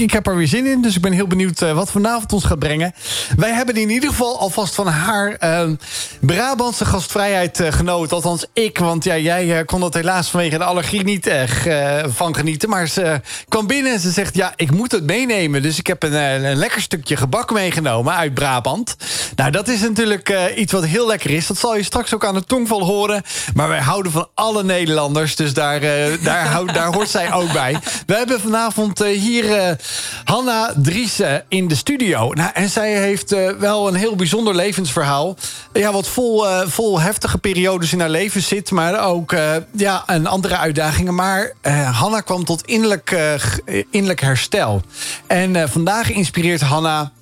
Ik heb er weer zin in, dus ik ben heel benieuwd wat vanavond ons gaat brengen. Wij hebben in ieder geval alvast van haar Brabantse gastvrijheid genoten. Althans ik, want ja, jij kon dat helaas vanwege de allergie niet echt van genieten. Maar ze kwam binnen en ze zegt, ja, ik moet het meenemen. Dus ik heb een lekker stukje gebak meegenomen uit Brabant. Nou, dat is natuurlijk iets wat heel lekker is. Dat zal je straks ook aan de tongval horen. Maar wij houden van alle Nederlanders, dus daar hoort zij ook bij. We hebben vanavond hier... Hanna Driessen in de studio. Nou, en zij heeft wel een heel bijzonder levensverhaal. Ja, wat vol heftige periodes in haar leven zit. Maar ook en andere uitdagingen. Maar Hanna kwam tot innerlijk herstel. En vandaag inspireert Hanna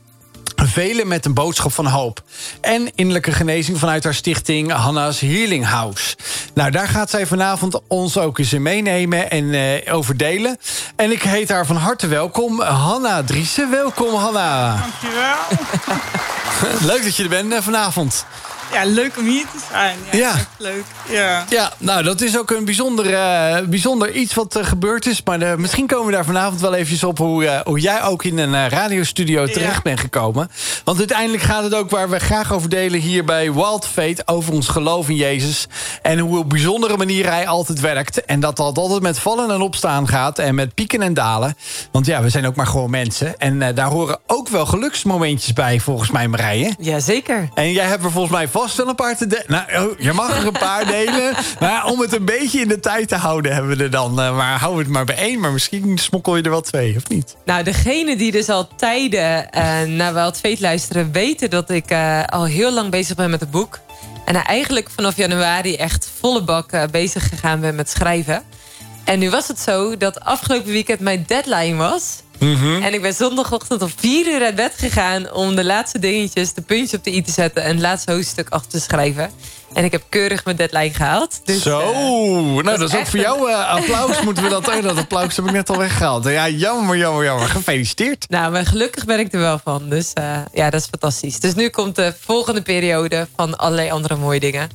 velen met een boodschap van hoop. En innerlijke genezing vanuit haar stichting Hanna's Healing House. Nou, daar gaat zij vanavond ons ook eens in meenemen en over delen. En ik heet haar van harte welkom, Hanna Driessen. Welkom, Hanna. Dankjewel. Leuk dat je er bent vanavond. Ja, leuk om hier te zijn. Ja, ja. Echt leuk. Ja. Ja, nou, dat is ook een bijzonder iets wat gebeurd is. Maar misschien komen we daar vanavond wel eventjes op hoe jij ook in een radiostudio terecht bent gekomen. Want uiteindelijk gaat het ook waar we graag over delen hier bij Wild Faith over ons geloof in Jezus. En hoe op bijzondere manier hij altijd werkt. En dat altijd met vallen en opstaan gaat en met pieken en dalen. Want ja, we zijn ook maar gewoon mensen. En daar horen ook wel geluksmomentjes bij, volgens mij, Marije. Jazeker. En jij hebt er volgens mij vast wel een paar te delen. Nou, je mag er een paar delen. Maar om het een beetje in de tijd te houden hebben we er dan. Maar hou het maar bij één. Maar misschien smokkel je er wel twee, of niet? Nou, degene die dus al tijden naar Wild Faith luisteren weten dat ik al heel lang bezig ben met het boek. En eigenlijk vanaf januari echt volle bak bezig gegaan ben met schrijven. En nu was het zo dat afgelopen weekend mijn deadline was. Mm-hmm. En ik ben zondagochtend om 4:00 uit bed gegaan om de laatste dingetjes, de puntjes op de i te zetten en het laatste hoofdstuk af te schrijven. En ik heb keurig mijn deadline gehaald. Dus, zo, nou dat is ook voor jou applaus. Moeten we dat applaus heb ik net al weggehaald. Ja, jammer. Gefeliciteerd. Nou, maar gelukkig ben ik er wel van. Dus dat is fantastisch. Dus nu komt de volgende periode van allerlei andere mooie dingen.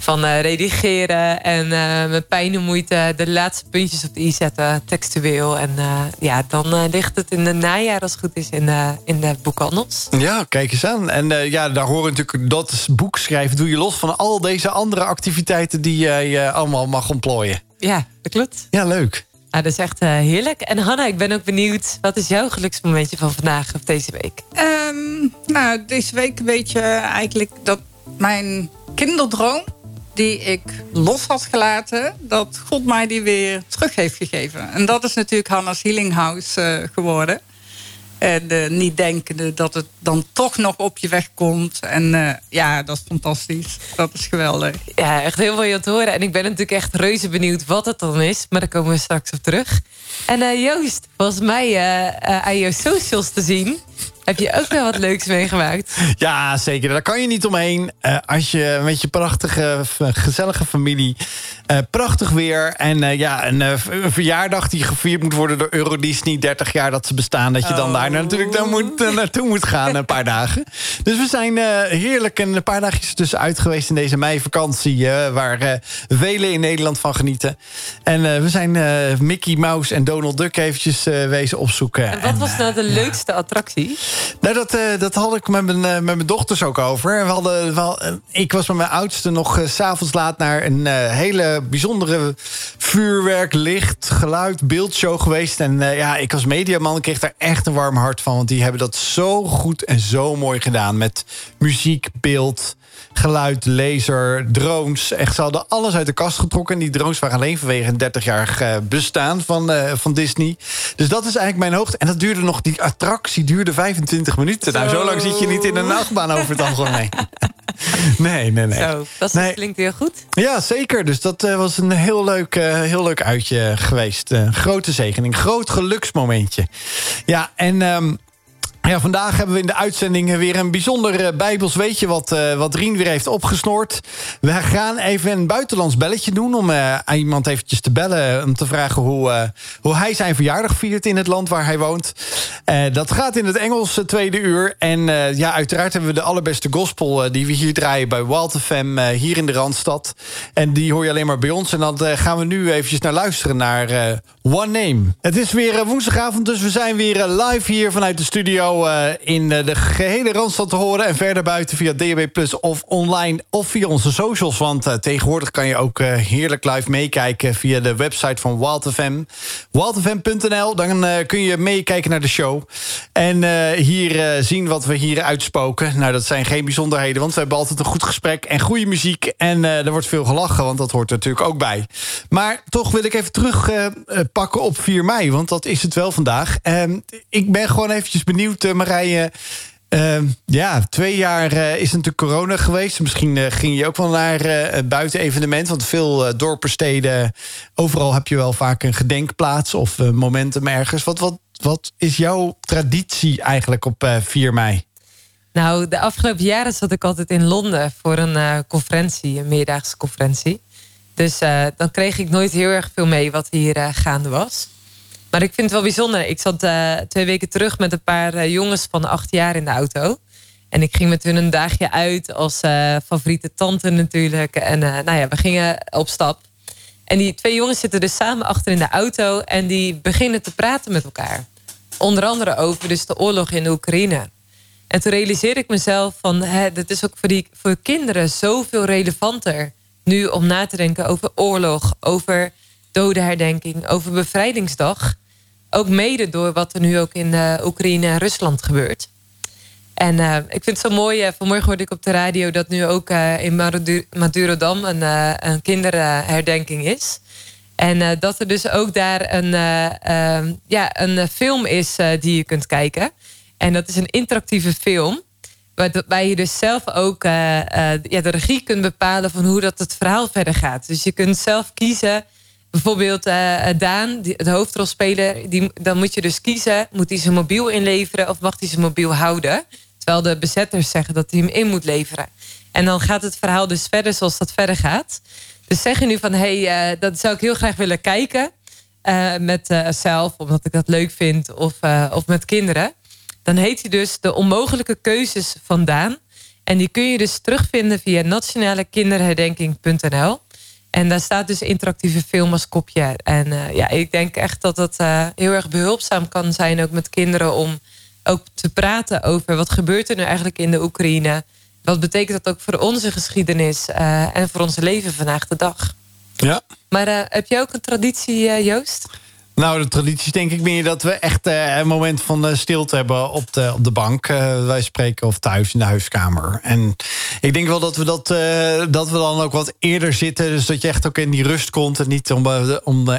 Van redigeren en met pijn en moeite de laatste puntjes op de i zetten, textueel. En dan ligt het in het najaar, als het goed is, in de boekhandels. Ja, kijk eens aan. En daar horen natuurlijk dat boek schrijven doe je los van al deze andere activiteiten die je allemaal mag ontplooien. Ja, dat klopt. Ja, leuk. Ah, dat is echt heerlijk. En Hanna, ik ben ook benieuwd, wat is jouw geluksmomentje van vandaag of deze week? Deze week weet je eigenlijk dat mijn kinderdroom, die ik los had gelaten, dat God mij die weer terug heeft gegeven. En dat is natuurlijk Hanna's Healing House geworden. En niet denkende dat het dan toch nog op je weg komt. En dat is fantastisch. Dat is geweldig. Ja, echt heel mooi om te horen. En ik ben natuurlijk echt reuze benieuwd wat het dan is. Maar daar komen we straks op terug. En Joost, volgens mij aan jouw socials te zien, heb je ook wel wat leuks meegemaakt? Ja, zeker. Daar kan je niet omheen. Als je met je prachtige, gezellige familie, prachtig weer en een verjaardag die gevierd moet worden door Euro Disney, 30 jaar dat ze bestaan, dat je dan daar natuurlijk naartoe moet gaan een paar dagen. Dus we zijn heerlijk een paar dagjes tussenuit geweest in deze meivakantie, waar velen in Nederland van genieten. En we zijn Mickey Mouse en Donald Duck eventjes wezen opzoeken. En wat was nou de leukste attractie? Nou, dat had ik met mijn dochters ook over. Ik was met mijn oudste nog 's avonds laat naar een hele bijzondere vuurwerk, licht, geluid, beeldshow geweest. En ik als mediaman kreeg daar echt een warm hart van. Want die hebben dat zo goed en zo mooi gedaan. Met muziek, beeld, geluid, laser, drones. Echt, ze hadden alles uit de kast getrokken. En die drones waren alleen vanwege een 30-jarig bestaan van Disney. Dus dat is eigenlijk mijn hoogte. En dat duurde nog, die attractie duurde 25 minuten. Zo. Nou, zo lang zit je niet in de nachtbaan over het algemeen. Nee. Zo, dat klinkt heel goed. Ja, zeker. Dus dat was een heel leuk uitje geweest. Grote zegening, groot geluksmomentje. Ja, en Ja, vandaag hebben we in de uitzending weer een bijzonder Bijbels weetje wat Rien weer heeft opgesnoord. We gaan even een buitenlands belletje doen om iemand eventjes te bellen om te vragen hoe hij zijn verjaardag viert in het land waar hij woont. Dat gaat in het Engels tweede uur. En uiteraard hebben we de allerbeste gospel die we hier draaien bij Wild FM hier in de Randstad. En die hoor je alleen maar bij ons. En dan gaan we nu eventjes naar luisteren naar One Name. Het is weer woensdagavond, dus we zijn weer live hier vanuit de studio in de gehele Randstad te horen en verder buiten via DAB Plus of online of via onze socials. Want tegenwoordig kan je ook heerlijk live meekijken via de website van Wild FM. wildfm.nl, dan kun je meekijken naar de show. En hier zien wat we hier uitspoken. Nou, dat zijn geen bijzonderheden, want we hebben altijd een goed gesprek en goede muziek. En er wordt veel gelachen, want dat hoort er natuurlijk ook bij. Maar toch wil ik even terugpakken op 4 mei, want dat is het wel vandaag. Ik ben gewoon eventjes benieuwd, Marije, 2 jaar is natuurlijk corona geweest. Misschien ging je ook wel naar buitenevenement. Want veel dorpen, steden, overal heb je wel vaak een gedenkplaats of momentum ergens. Wat is jouw traditie eigenlijk op 4 mei? Nou, de afgelopen jaren zat ik altijd in Londen voor een meerdaagse conferentie. Dus dan kreeg ik nooit heel erg veel mee wat hier gaande was. Maar ik vind het wel bijzonder. Ik zat 2 weken terug met een paar jongens van 8 jaar in de auto. En ik ging met hun een dagje uit als favoriete tante natuurlijk. En we gingen op stap. En die 2 jongens zitten dus samen achter in de auto. En die beginnen te praten met elkaar. Onder andere over dus de oorlog in de Oekraïne. En toen realiseerde ik mezelf van... dit is ook voor kinderen zoveel relevanter nu om na te denken over oorlog. Over dodenherdenking, over bevrijdingsdag. Ook mede door wat er nu ook in Oekraïne en Rusland gebeurt. En ik vind het zo mooi, vanmorgen hoorde ik op de radio dat nu ook in Madurodam een kinderherdenking is. En dat er dus ook daar een film is die je kunt kijken. En dat is een interactieve film. Waarbij je dus zelf ook de regie kunt bepalen van hoe dat het verhaal verder gaat. Dus je kunt zelf kiezen. Bijvoorbeeld Daan, de hoofdrolspeler, dan moet je dus kiezen... moet hij zijn mobiel inleveren of mag hij zijn mobiel houden? Terwijl de bezetters zeggen dat hij hem in moet leveren. En dan gaat het verhaal dus verder zoals dat verder gaat. Dus zeg je nu van, dat zou ik heel graag willen kijken... met zelf, omdat ik dat leuk vind, of met kinderen. Dan heet hij dus De Onmogelijke Keuzes van Daan. En die kun je dus terugvinden via nationalekinderherdenking.nl. En daar staat dus interactieve film als kopje. En ik denk echt dat dat heel erg behulpzaam kan zijn... ook met kinderen om ook te praten over... wat gebeurt er nu eigenlijk in de Oekraïne? Wat betekent dat ook voor onze geschiedenis... en voor ons leven vandaag de dag? Ja. Maar heb jij ook een traditie, Joost? Nou, de traditie denk ik meer dat we echt een moment van stilte hebben op de bank. Wij spreken of thuis in de huiskamer. En ik denk wel dat we dan ook wat eerder zitten. Dus dat je echt ook in die rust komt. En niet om 7:45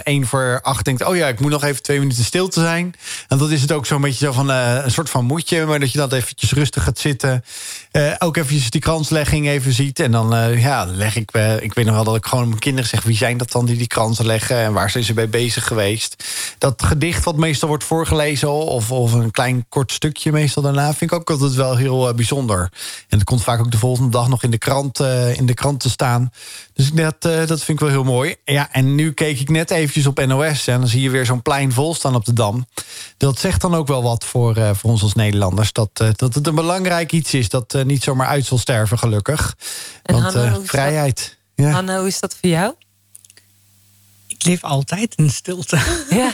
denkt... oh ja, ik moet nog even 2 minuten stil te zijn. En dat is het ook zo'n beetje zo van een soort van moedje. Maar dat je dan eventjes rustig gaat zitten. Ook eventjes die kranslegging even ziet. En dan leg ik... ik weet nog wel dat ik gewoon mijn kinderen zeg... wie zijn dat dan die kransen leggen? En waar zijn ze bij bezig geweest? Dat gedicht wat meestal wordt voorgelezen... of een klein kort stukje meestal daarna... vind ik ook altijd wel heel bijzonder. En dat komt vaak ook de volgende dag nog in de krant te staan. Dus dat vind ik wel heel mooi. Ja, en nu keek ik net eventjes op NOS... en dan zie je weer zo'n plein vol staan op de Dam. Dat zegt dan ook wel wat voor ons als Nederlanders... dat het een belangrijk iets is... dat niet zomaar uit zal sterven, gelukkig. En want Hanna, vrijheid. Ja. Hanna, hoe is dat voor jou? Ik leef altijd in stilte. Ja.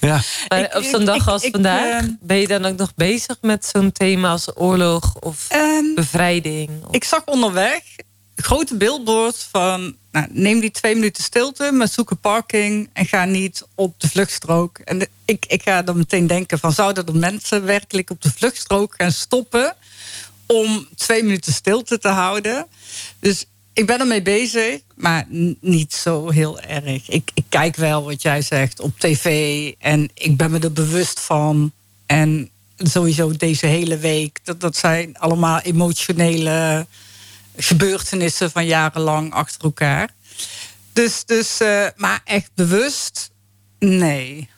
Ja. Maar op zo'n dag als vandaag, ben je dan ook nog bezig met zo'n thema als oorlog of bevrijding? Of... Ik zag onderweg het grote billboard van... neem die 2 minuten stilte, maar zoek een parking... en ga niet op de vluchtstrook. En ik ga dan meteen denken van... zouden er mensen werkelijk op de vluchtstrook gaan stoppen... om 2 minuten stilte te houden? Dus... ik ben ermee bezig, maar niet zo heel erg. Ik kijk wel wat jij zegt op tv en ik ben me er bewust van. En sowieso deze hele week, dat zijn allemaal emotionele gebeurtenissen... van jarenlang achter elkaar. Dus maar echt bewust, nee...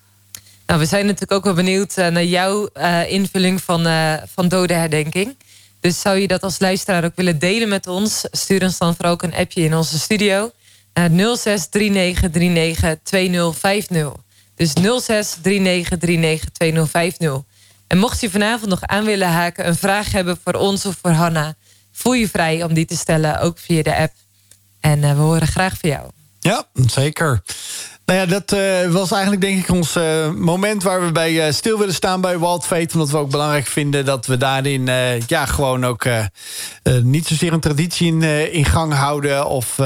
Nou, we zijn natuurlijk ook wel benieuwd naar jouw invulling van dodenherdenking. Dus zou je dat als luisteraar ook willen delen met ons? Stuur ons dan vooral ook een appje in onze studio. 06 3939 2050. Dus 06 3939 2050. En mocht je vanavond nog aan willen haken, een vraag hebben voor ons of voor Hanna, voel je vrij om die te stellen, ook via de app. En we horen graag van jou. Ja, zeker. Nou ja, dat was eigenlijk denk ik ons moment waar we bij stil willen staan bij Wild Faith. Omdat we ook belangrijk vinden dat we daarin gewoon ook niet zozeer een traditie in gang houden of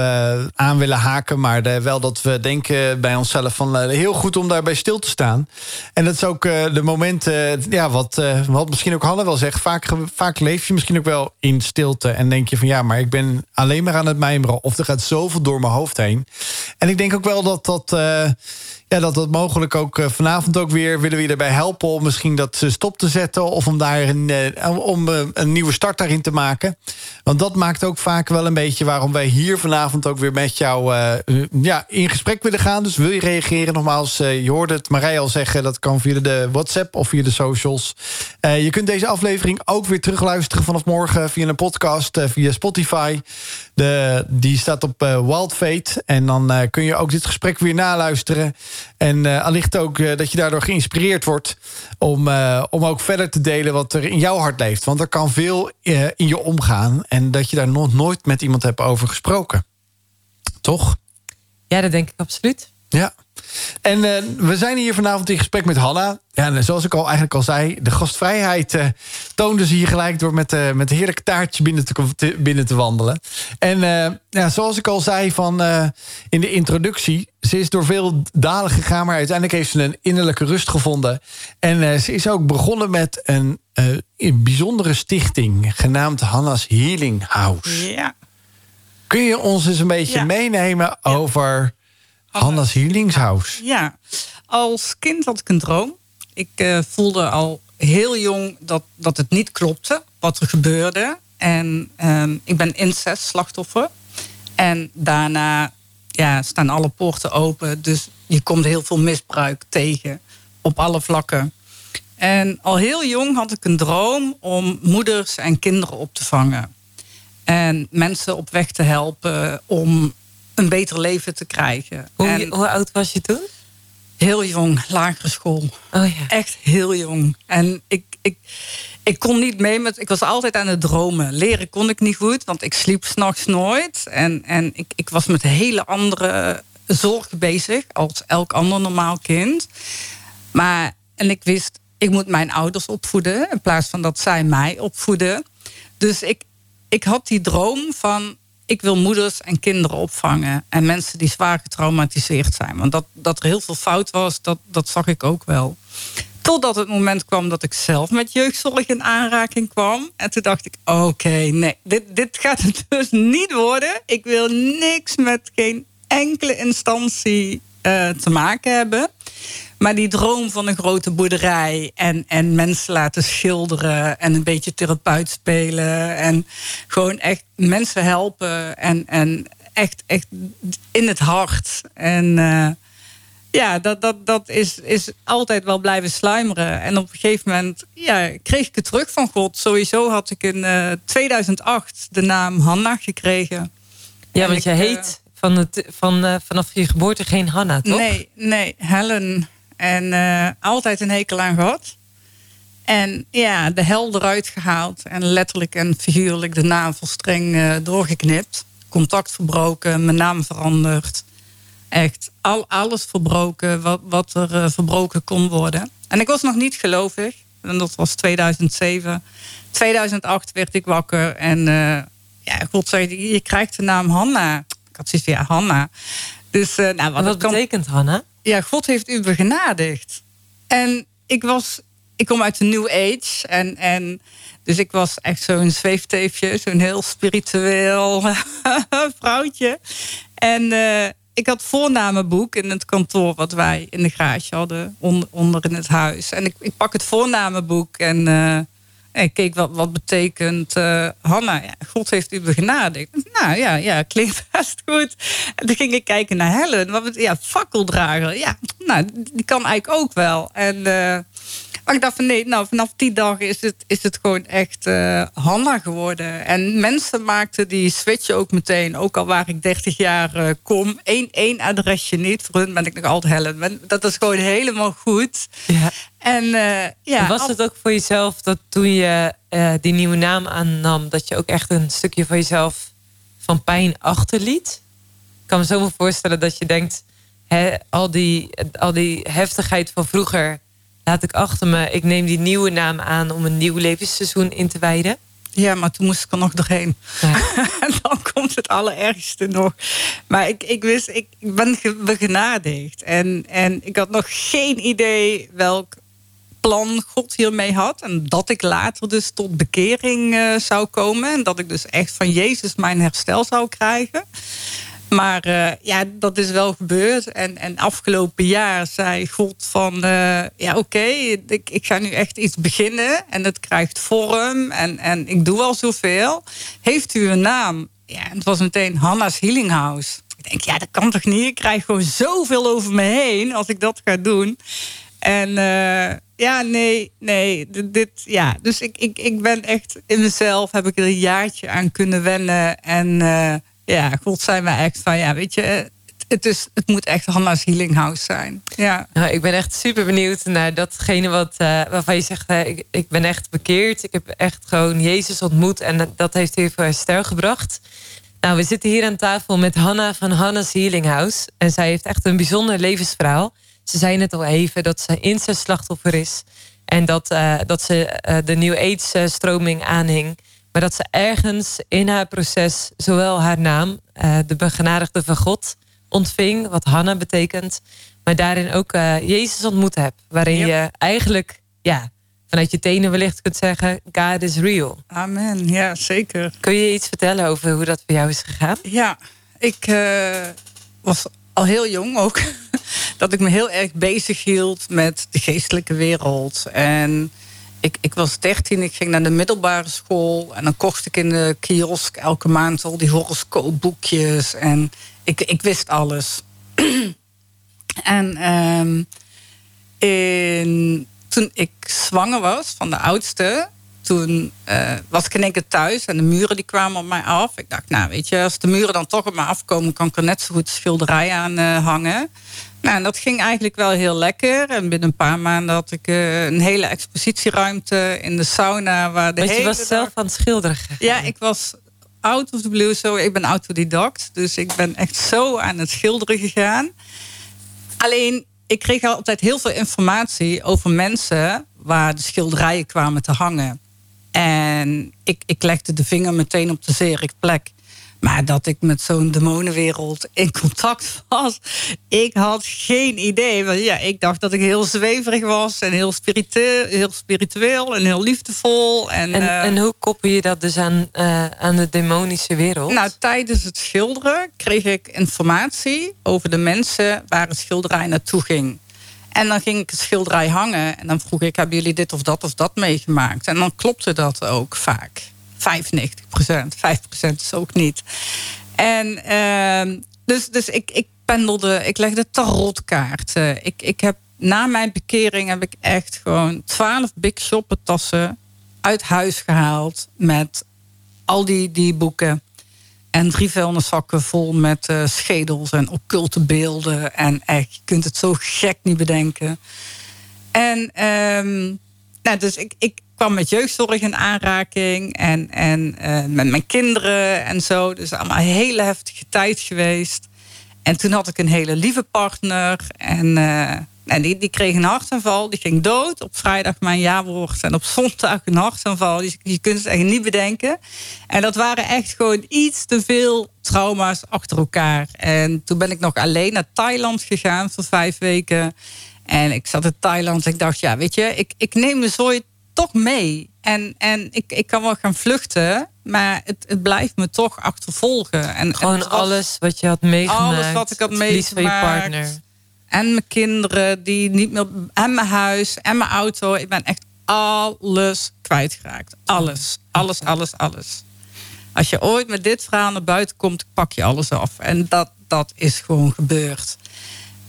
aan willen haken. Maar wel dat we denken bij onszelf van heel goed om daarbij stil te staan. En dat is ook de moment, wat misschien ook Hanna wel zegt. Vaak leef je misschien ook wel in stilte en denk je van ja, maar ik ben alleen maar aan het mijmeren. Of er gaat zoveel door mijn hoofd heen. En ik denk ook wel dat mogelijk ook vanavond ook weer willen we je daarbij helpen om misschien dat stop te zetten of om daar een nieuwe start daarin te maken. Want dat maakt ook vaak wel een beetje waarom wij hier vanavond ook weer met jou in gesprek willen gaan. Dus wil je reageren nogmaals, je hoorde het Marij al zeggen, dat kan via de WhatsApp of via de socials. Je kunt deze aflevering ook weer terugluisteren vanaf morgen via een podcast, via Spotify. Die staat op Wild Faith. En dan kun je ook dit gesprek weer naluisteren. En allicht ook dat je daardoor geïnspireerd wordt om ook verder te delen wat er in jouw hart leeft. Want er kan veel in je omgaan en dat je daar nog nooit met iemand hebt over gesproken. Toch? Ja, dat denk ik absoluut. Ja. En we zijn hier vanavond in gesprek met Hanna. Ja, en zoals ik al zei, de gastvrijheid toonde ze hier gelijk door met een heerlijk taartje binnen te wandelen. En zoals ik al zei in de introductie, ze is door veel dalen gegaan, maar uiteindelijk heeft ze een innerlijke rust gevonden. En ze is ook begonnen met een bijzondere stichting genaamd Hanna's Healing House. Ja. Kun je ons eens een beetje meenemen over Hanna's Healing House? Ja, als kind had ik een droom. Ik voelde al heel jong dat het niet klopte wat er gebeurde. En ik ben incest-slachtoffer. En daarna staan alle poorten open. Dus je komt heel veel misbruik tegen op alle vlakken. En al heel jong had ik een droom om moeders en kinderen op te vangen. En mensen op weg te helpen om een beter leven te krijgen. Hoe oud was je toen? Heel jong, lagere school. Oh ja. Echt heel jong. En ik kon niet mee met. Ik was altijd aan het dromen. Leren kon ik niet goed, want ik sliep 's nachts nooit. En ik was met hele andere zorgen bezig als elk ander normaal kind. En ik wist, ik moet mijn ouders opvoeden in plaats van dat zij mij opvoeden. Dus ik had die droom van, ik wil moeders en kinderen opvangen. En mensen die zwaar getraumatiseerd zijn. Want dat er heel veel fout was, dat zag ik ook wel. Totdat het moment kwam dat ik zelf met jeugdzorg in aanraking kwam. En toen dacht ik, oké, nee, dit gaat het dus niet worden. Ik wil niks met geen enkele instantie te maken hebben. Maar die droom van een grote boerderij en mensen laten schilderen en een beetje therapeut spelen en gewoon echt mensen helpen en echt in het hart. En dat is altijd wel blijven sluimeren. En op een gegeven moment kreeg ik het terug van God. Sowieso had ik in 2008 de naam Hanna gekregen. Ja, want je heet vanaf je geboorte geen Hanna, toch? Nee, Helen. En altijd een hekel aan gehad. En de hel eruit gehaald. En letterlijk en figuurlijk de navelstreng doorgeknipt. Contact verbroken, mijn naam veranderd. Echt alles verbroken wat er verbroken kon worden. En ik was nog niet gelovig. En dat was 2007. 2008 werd ik wakker. En God zei, je krijgt de naam Hanna. Ik had zoiets van, Hanna. Dus, wat betekent Hanna? Ja, God heeft u begenadigd. En ik kom uit de New Age. En dus ik was echt zo'n zweefteefje. Zo'n heel spiritueel vrouwtje. En ik had voornamenboek in het kantoor wat wij in de garage hadden. Onder in het huis. En ik pak het voornamenboek. En En ik keek wat betekent Hanna. Ja, God heeft u begenadigd. Nou ja, klinkt best goed. En toen ging ik kijken naar Helen. Ja, fakkeldrager. Ja, nou, die kan eigenlijk ook wel. En maar ik dacht van nee, nou, vanaf die dag is het gewoon echt Hanna geworden. En mensen maakten die switch ook meteen. Ook al waar ik 30 jaar kom. Eén adresje niet. Voor hun ben ik nog altijd Helen. Dat is gewoon helemaal goed. Ja. En was het ook voor jezelf dat toen je die nieuwe naam aannam, dat je ook echt een stukje van jezelf van pijn achterliet? Ik kan me zo voorstellen dat je denkt, al die heftigheid van vroeger laat ik achter me. Ik neem die nieuwe naam aan om een nieuw levensseizoen in te wijden. Ja, maar toen moest ik er nog doorheen. Ja. En dan komt het allerergste nog. Maar ik wist, ik ben begenadigd. En ik had nog geen idee welk plan God hiermee had. En dat ik later dus tot bekering zou komen. En dat ik dus echt van Jezus mijn herstel zou krijgen. Maar dat is wel gebeurd. En afgelopen jaar zei God van... ik ga nu echt iets beginnen. En het krijgt vorm. En ik doe al zoveel. Heeft u een naam? Ja, het was meteen Hanna's Healing House. Ik denk, ja, dat kan toch niet? Ik krijg gewoon zoveel over me heen als ik dat ga doen. En dit. Dus ik ben echt in mezelf... heb ik er een jaartje aan kunnen wennen. En... God zei me echt van, ja, weet je, het moet echt Hanna's Healing House zijn. Ja. Nou, ik ben echt super benieuwd naar datgene waarvan je zegt, ik ben echt bekeerd. Ik heb echt gewoon Jezus ontmoet en dat heeft heel veel herstel gebracht. Nou, we zitten hier aan tafel met Hanna van Hanna's Healing House. En zij heeft echt een bijzonder levensverhaal. Ze zei net al even dat ze incestslachtoffer is. En dat ze de New Age stroming aanhing. Maar dat ze ergens in haar proces zowel haar naam, de begenadigde van God, ontving. Wat Hanna betekent. Maar daarin ook Jezus ontmoet hebt. Waarin je eigenlijk vanuit je tenen wellicht kunt zeggen, God is real. Amen, ja zeker. Kun je iets vertellen over hoe dat voor jou is gegaan? Ja, ik was al heel jong ook. Dat ik me heel erg bezig hield met de geestelijke wereld. En... Ik was 13, ik ging naar de middelbare school. En dan kocht ik in de kiosk elke maand al die horoscoopboekjes. En ik wist alles. En toen ik zwanger was van de oudste... toen was ik in één keer thuis en de muren die kwamen op mij af. Ik dacht, nou weet je, als de muren dan toch op mij afkomen... kan ik er net zo goed schilderij aan hangen... Nou, en dat ging eigenlijk wel heel lekker. En binnen een paar maanden had ik een hele expositieruimte in de sauna. Waar de hele je was dag... zelf aan het schilderen. Ja, ik was out of the blue. Zo, ik ben autodidact. Dus ik ben echt zo aan het schilderen gegaan. Alleen, ik kreeg altijd heel veel informatie over mensen... waar de schilderijen kwamen te hangen. En ik legde de vinger meteen op de zere plek. Maar dat ik met zo'n demonenwereld in contact was, ik had geen idee. Want ja, ik dacht dat ik heel zweverig was en heel spiritueel en heel liefdevol. En hoe koppel je dat dus aan de demonische wereld? Nou, tijdens het schilderen kreeg ik informatie over de mensen waar het schilderij naartoe ging. En dan ging ik het schilderij hangen en dan vroeg ik, hebben jullie dit of dat meegemaakt? En dan klopte dat ook vaak. 95%, 5% is ook niet. En dus ik pendelde, ik legde tarotkaarten. Ik heb na mijn bekering heb ik echt gewoon 12 big shoppentassen uit huis gehaald met al die boeken en 3 vuilniszakken vol met schedels en occulte beelden en echt, je kunt het zo gek niet bedenken. En dus ik kwam met jeugdzorg in aanraking en met mijn kinderen en zo. Dus allemaal een hele heftige tijd geweest. En toen had ik een hele lieve partner. En die kreeg een hartaanval. Die ging dood. Op vrijdag mijn jaarwoord en op zondag een hartaanval. Dus je kunt het echt niet bedenken. En dat waren echt gewoon iets te veel trauma's achter elkaar. En toen ben ik nog alleen naar Thailand gegaan voor 5 weken. En ik zat in Thailand en ik dacht, ja, weet je, ik neem me zooi toch mee. En ik kan wel gaan vluchten, maar het blijft me toch achtervolgen. Gewoon alles wat je had meegemaakt. Alles wat ik had meegemaakt. Van je partner. En mijn kinderen, die niet meer. En mijn huis, en mijn auto. Ik ben echt alles kwijtgeraakt. Alles. Als je ooit met dit verhaal naar buiten komt, pak je alles af. En dat is gewoon gebeurd.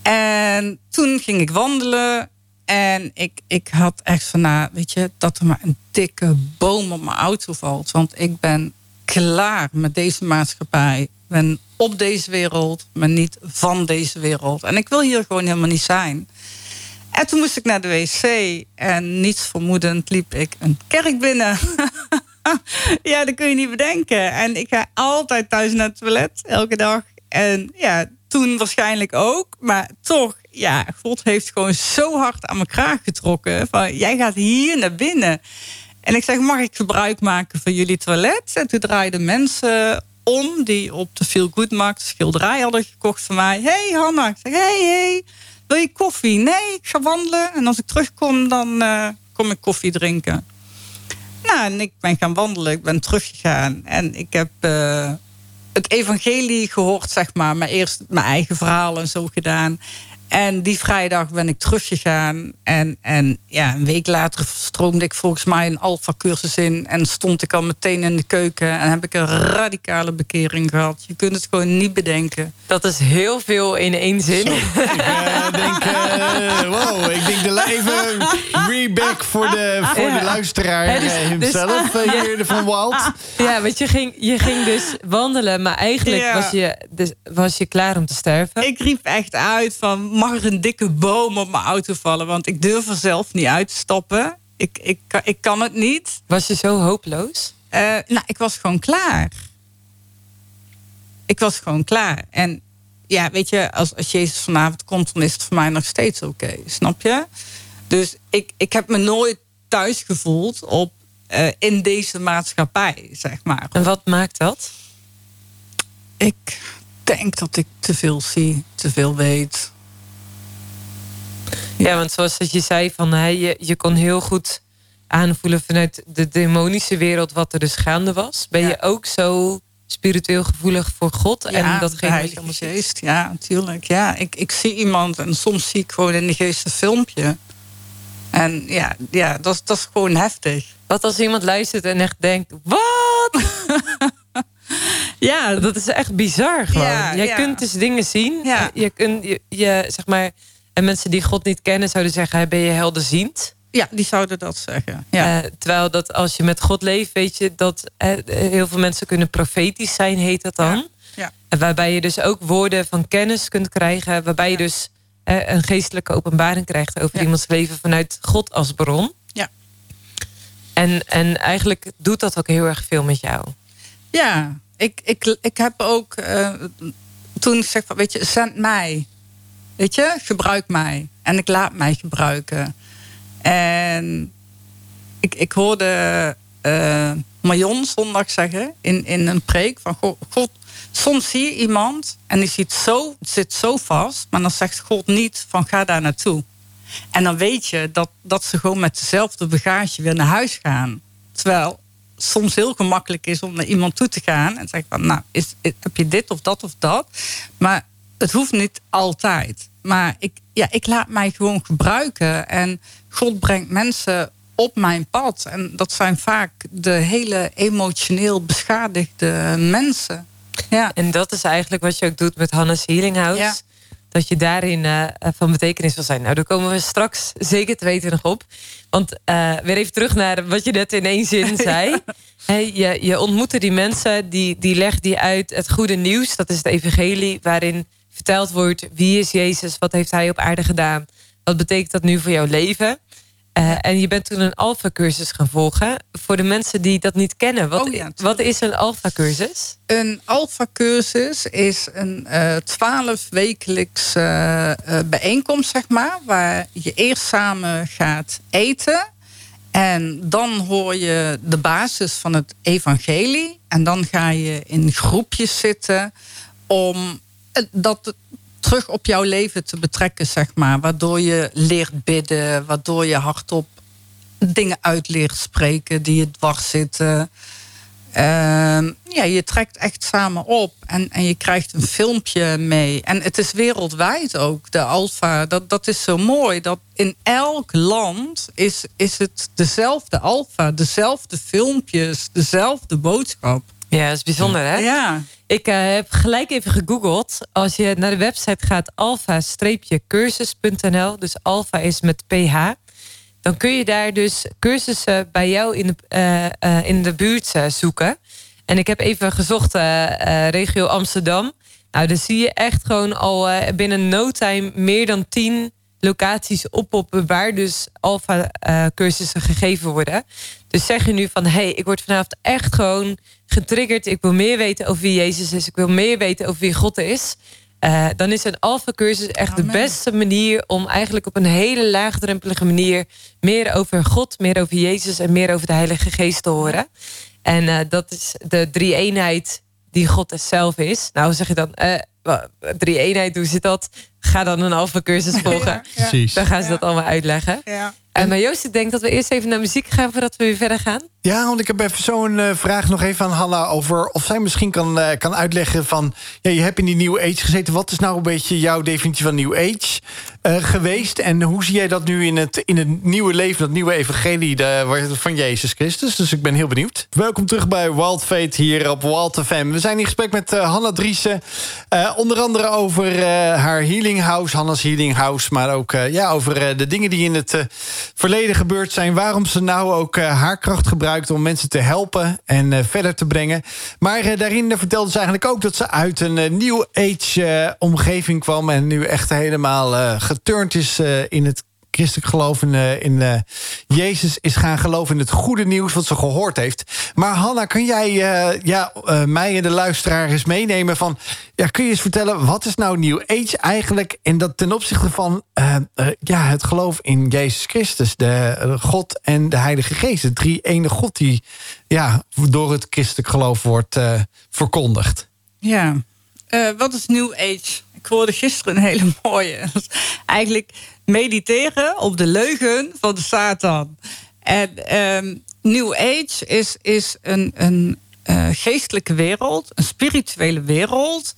En toen ging ik wandelen. En ik had echt van, weet je, dat er maar een dikke boom op mijn auto valt. Want ik ben klaar met deze maatschappij. Ik ben op deze wereld, maar niet van deze wereld. En ik wil hier gewoon helemaal niet zijn. En toen moest ik naar de wc. En niets vermoedend liep ik een kerk binnen. Ja, dat kun je niet bedenken. En ik ga altijd thuis naar het toilet, elke dag. En ja, toen waarschijnlijk ook. Maar toch, ja, God heeft gewoon zo hard aan mijn kraag getrokken. Van, jij gaat hier naar binnen. En ik zeg, mag ik gebruik maken van jullie toilet? En toen draaiden mensen om die op de Feel Good Markt schilderij hadden gekocht van mij. Hey Hanna, ik zeg, hey, wil je koffie? Nee, ik ga wandelen. En als ik terugkom, dan kom ik koffie drinken. Nou, en ik ben gaan wandelen, ik ben teruggegaan. En ik heb het evangelie gehoord, zeg maar eerst mijn eigen verhaal en zo gedaan. En die vrijdag ben ik teruggegaan. En ja, een week later stroomde ik volgens mij een alfa-cursus in. En stond ik al meteen in de keuken. En heb ik een radicale bekering gehad. Je kunt het gewoon niet bedenken. Dat is heel veel in één zin. Zo, ik denk even reback voor de luisteraar hemzelf. Hier van Wild. Ja, want je ging dus wandelen. Maar eigenlijk was je klaar om te sterven. Ik riep echt uit van, mag er een dikke boom op mijn auto vallen? Want ik durf er zelf niet uit te stappen. Ik kan het niet. Was je zo hopeloos? Ik was gewoon klaar. En ja, weet je, als Jezus vanavond komt, dan is het voor mij nog steeds oké. Snap je? Dus ik heb me nooit thuis gevoeld in deze maatschappij, zeg maar. En wat maakt dat? Ik denk dat ik te veel zie, te veel weet. Ja, want zoals dat je zei, van, je kon heel goed aanvoelen vanuit de demonische wereld wat er dus gaande was. Ben je ook zo spiritueel gevoelig voor God? Ja, en dat de Heilige Geest. Ja, natuurlijk. Ja. Ik zie iemand en soms zie ik gewoon in de geest een filmpje. En ja dat is gewoon heftig. Wat als iemand luistert en echt denkt, wat? Ja, dat is echt bizar gewoon. Ja, jij kunt dus dingen zien. Ja. Je kunt, zeg maar. En mensen die God niet kennen zouden zeggen, ben je helderziend? Ja, die zouden dat zeggen. Ja. Terwijl dat als je met God leeft, weet je dat heel veel mensen kunnen profetisch zijn, heet dat dan. Ja. Ja. En waarbij je dus ook woorden van kennis kunt krijgen. Waarbij je dus een geestelijke openbaring krijgt over iemands leven vanuit God als bron. Ja. En eigenlijk doet dat ook heel erg veel met jou. Ja, ik heb ook toen ik zeg van, weet je, zend mij. Weet je, gebruik mij. En ik laat mij gebruiken. En ik hoorde Marion zondag zeggen in een preek van God, soms zie je iemand en die zit zo vast, maar dan zegt God niet van, ga daar naartoe. En dan weet je dat ze gewoon met dezelfde bagage weer naar huis gaan. Terwijl soms heel gemakkelijk is om naar iemand toe te gaan en zeggen van, heb je dit of dat? Maar het hoeft niet altijd. Maar ik laat mij gewoon gebruiken. En God brengt mensen op mijn pad. En dat zijn vaak de hele emotioneel beschadigde mensen. Ja. En dat is eigenlijk wat je ook doet met Hanna's Healing House. Ja. Dat je daarin van betekenis wil zijn. Nou, daar komen we straks zeker te weten nog op. Want weer even terug naar wat je net in één zin zei. Ja. Hey, je ontmoette die mensen, die legt die uit. Het goede nieuws, dat is het evangelie, waarin verteld wordt, wie is Jezus? Wat heeft hij op aarde gedaan? Wat betekent dat nu voor jouw leven? En je bent toen een alfa-cursus gaan volgen. Voor de mensen die dat niet kennen, wat is een alfa-cursus? Een alfa-cursus is een 12-wekelijkse bijeenkomst, zeg maar. Waar je eerst samen gaat eten. En dan hoor je de basis van het evangelie. En dan ga je in groepjes zitten om dat terug op jouw leven te betrekken, zeg maar. Waardoor je leert bidden, waardoor je hardop dingen uit leert spreken die je dwars zitten. Ja, je trekt echt samen op en je krijgt een filmpje mee. En het is wereldwijd ook, de alfa. Dat is zo mooi, dat in elk land is het dezelfde alfa, dezelfde filmpjes, dezelfde boodschap. Ja, dat is bijzonder, hè? Ja. Ik heb gelijk even gegoogeld. Als je naar de website gaat, alfa-cursus.nl, dus alfa is met ph... dan kun je daar dus cursussen bij jou in de buurt zoeken. En ik heb even gezocht regio Amsterdam. Nou, dan zie je echt gewoon al binnen no time meer dan 10 locaties oppoppen waar dus alfa-cursussen gegeven worden. Dus zeg je nu van, hey, ik word vanavond echt gewoon getriggerd. Ik wil meer weten over wie Jezus is. Ik wil meer weten over wie God is. Dan is een alfa-cursus echt Amen. De beste manier om eigenlijk op een hele laagdrempelige manier meer over God, meer over Jezus en meer over de Heilige Geest te horen. En dat is de drie-eenheid die God zelf is. Nou zeg je dan, drie-eenheid, hoe zit dat? Ga dan een alfa-cursus volgen. Ja, ja. Precies. Dan gaan ze dat allemaal uitleggen. Ja. Maar Joost, ik denk dat we eerst even naar muziek gaan voordat we weer verder gaan. Ja, want ik heb even zo'n vraag nog even aan Hanna over of zij misschien kan uitleggen van, ja, je hebt in die New Age gezeten. Wat is nou een beetje jouw definitie van New Age geweest? En hoe zie jij dat nu in het nieuwe leven, dat nieuwe evangelie van Jezus Christus? Dus ik ben heel benieuwd. Welkom terug bij Wild Faith hier op Wild FM. We zijn in gesprek met Hanna Driessen. Onder andere over haar Healing House, Hanna's Healing House. Maar ook over de dingen die in het verleden gebeurd zijn. Waarom ze nou ook haar kracht gebruikt om mensen te helpen en verder te brengen. Maar daarin vertelde ze eigenlijk ook dat ze uit een New Age omgeving kwam en nu echt helemaal geturnd is in het christelijk geloof in Jezus, is gaan geloven in het goede nieuws wat ze gehoord heeft. Maar Hanna, kun jij mij en de luisteraar eens meenemen van, ja, kun je eens vertellen, wat is nou New Age eigenlijk? En dat ten opzichte van het geloof in Jezus Christus, de God en de Heilige Geest, de drie-ene God die door het christelijk geloof wordt verkondigd. Ja, wat is New Age? Ik hoorde gisteren een hele mooie. Eigenlijk mediteren op de leugen van de Satan. En New Age is een geestelijke wereld, een spirituele wereld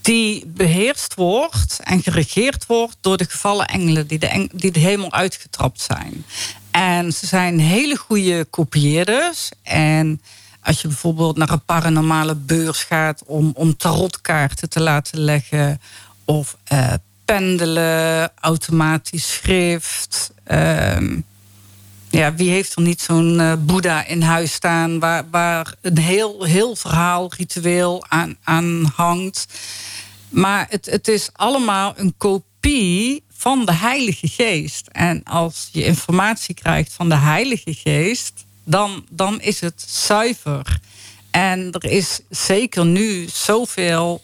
die beheerst wordt en geregeerd wordt door de gevallen engelen die de hemel uitgetrapt zijn. En ze zijn hele goede kopieerders. En als je bijvoorbeeld naar een paranormale beurs gaat om tarotkaarten te laten leggen of pendelen, automatisch schrift. Wie heeft er niet zo'n Boeddha in huis staan waar een heel verhaal, ritueel aan hangt. Maar het is allemaal een kopie van de Heilige Geest. En als je informatie krijgt van de Heilige Geest, dan is het zuiver. En er is zeker nu zoveel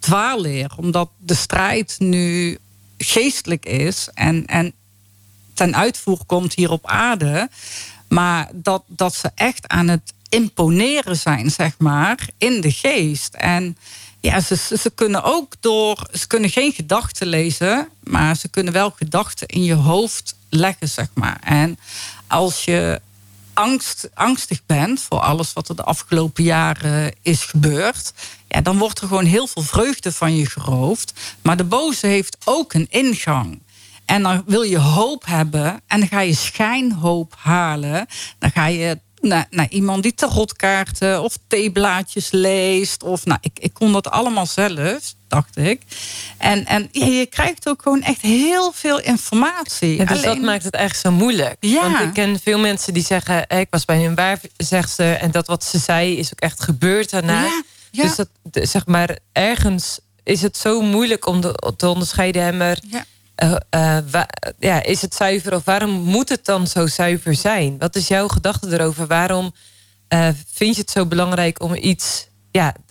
dwaalleer, omdat de strijd nu geestelijk is en ten uitvoer komt hier op aarde, maar dat ze echt aan het imponeren zijn, zeg maar, in de geest. En ja, ze kunnen ook ze kunnen geen gedachten lezen, maar ze kunnen wel gedachten in je hoofd leggen, zeg maar. En als je angstig bent voor alles wat er de afgelopen jaren is gebeurd, ja, dan wordt er gewoon heel veel vreugde van je geroofd. Maar de boze heeft ook een ingang. En dan wil je hoop hebben en dan ga je schijnhoop halen. Dan ga je naar iemand die tarotkaarten of theeblaadjes leest. Of, ik kon dat allemaal zelf, dacht ik. En je krijgt ook gewoon echt heel veel informatie. Ja, dus dat maakt het echt zo moeilijk. Ja. Want ik ken veel mensen die zeggen, ik was bij hun waarzegster en dat wat ze zei is ook echt gebeurd daarna. Ja, ja. Dus dat, zeg maar, ergens is het zo moeilijk om te onderscheiden. Is het zuiver of waarom moet het dan zo zuiver zijn? Wat is jouw gedachte erover? Waarom vind je het zo belangrijk om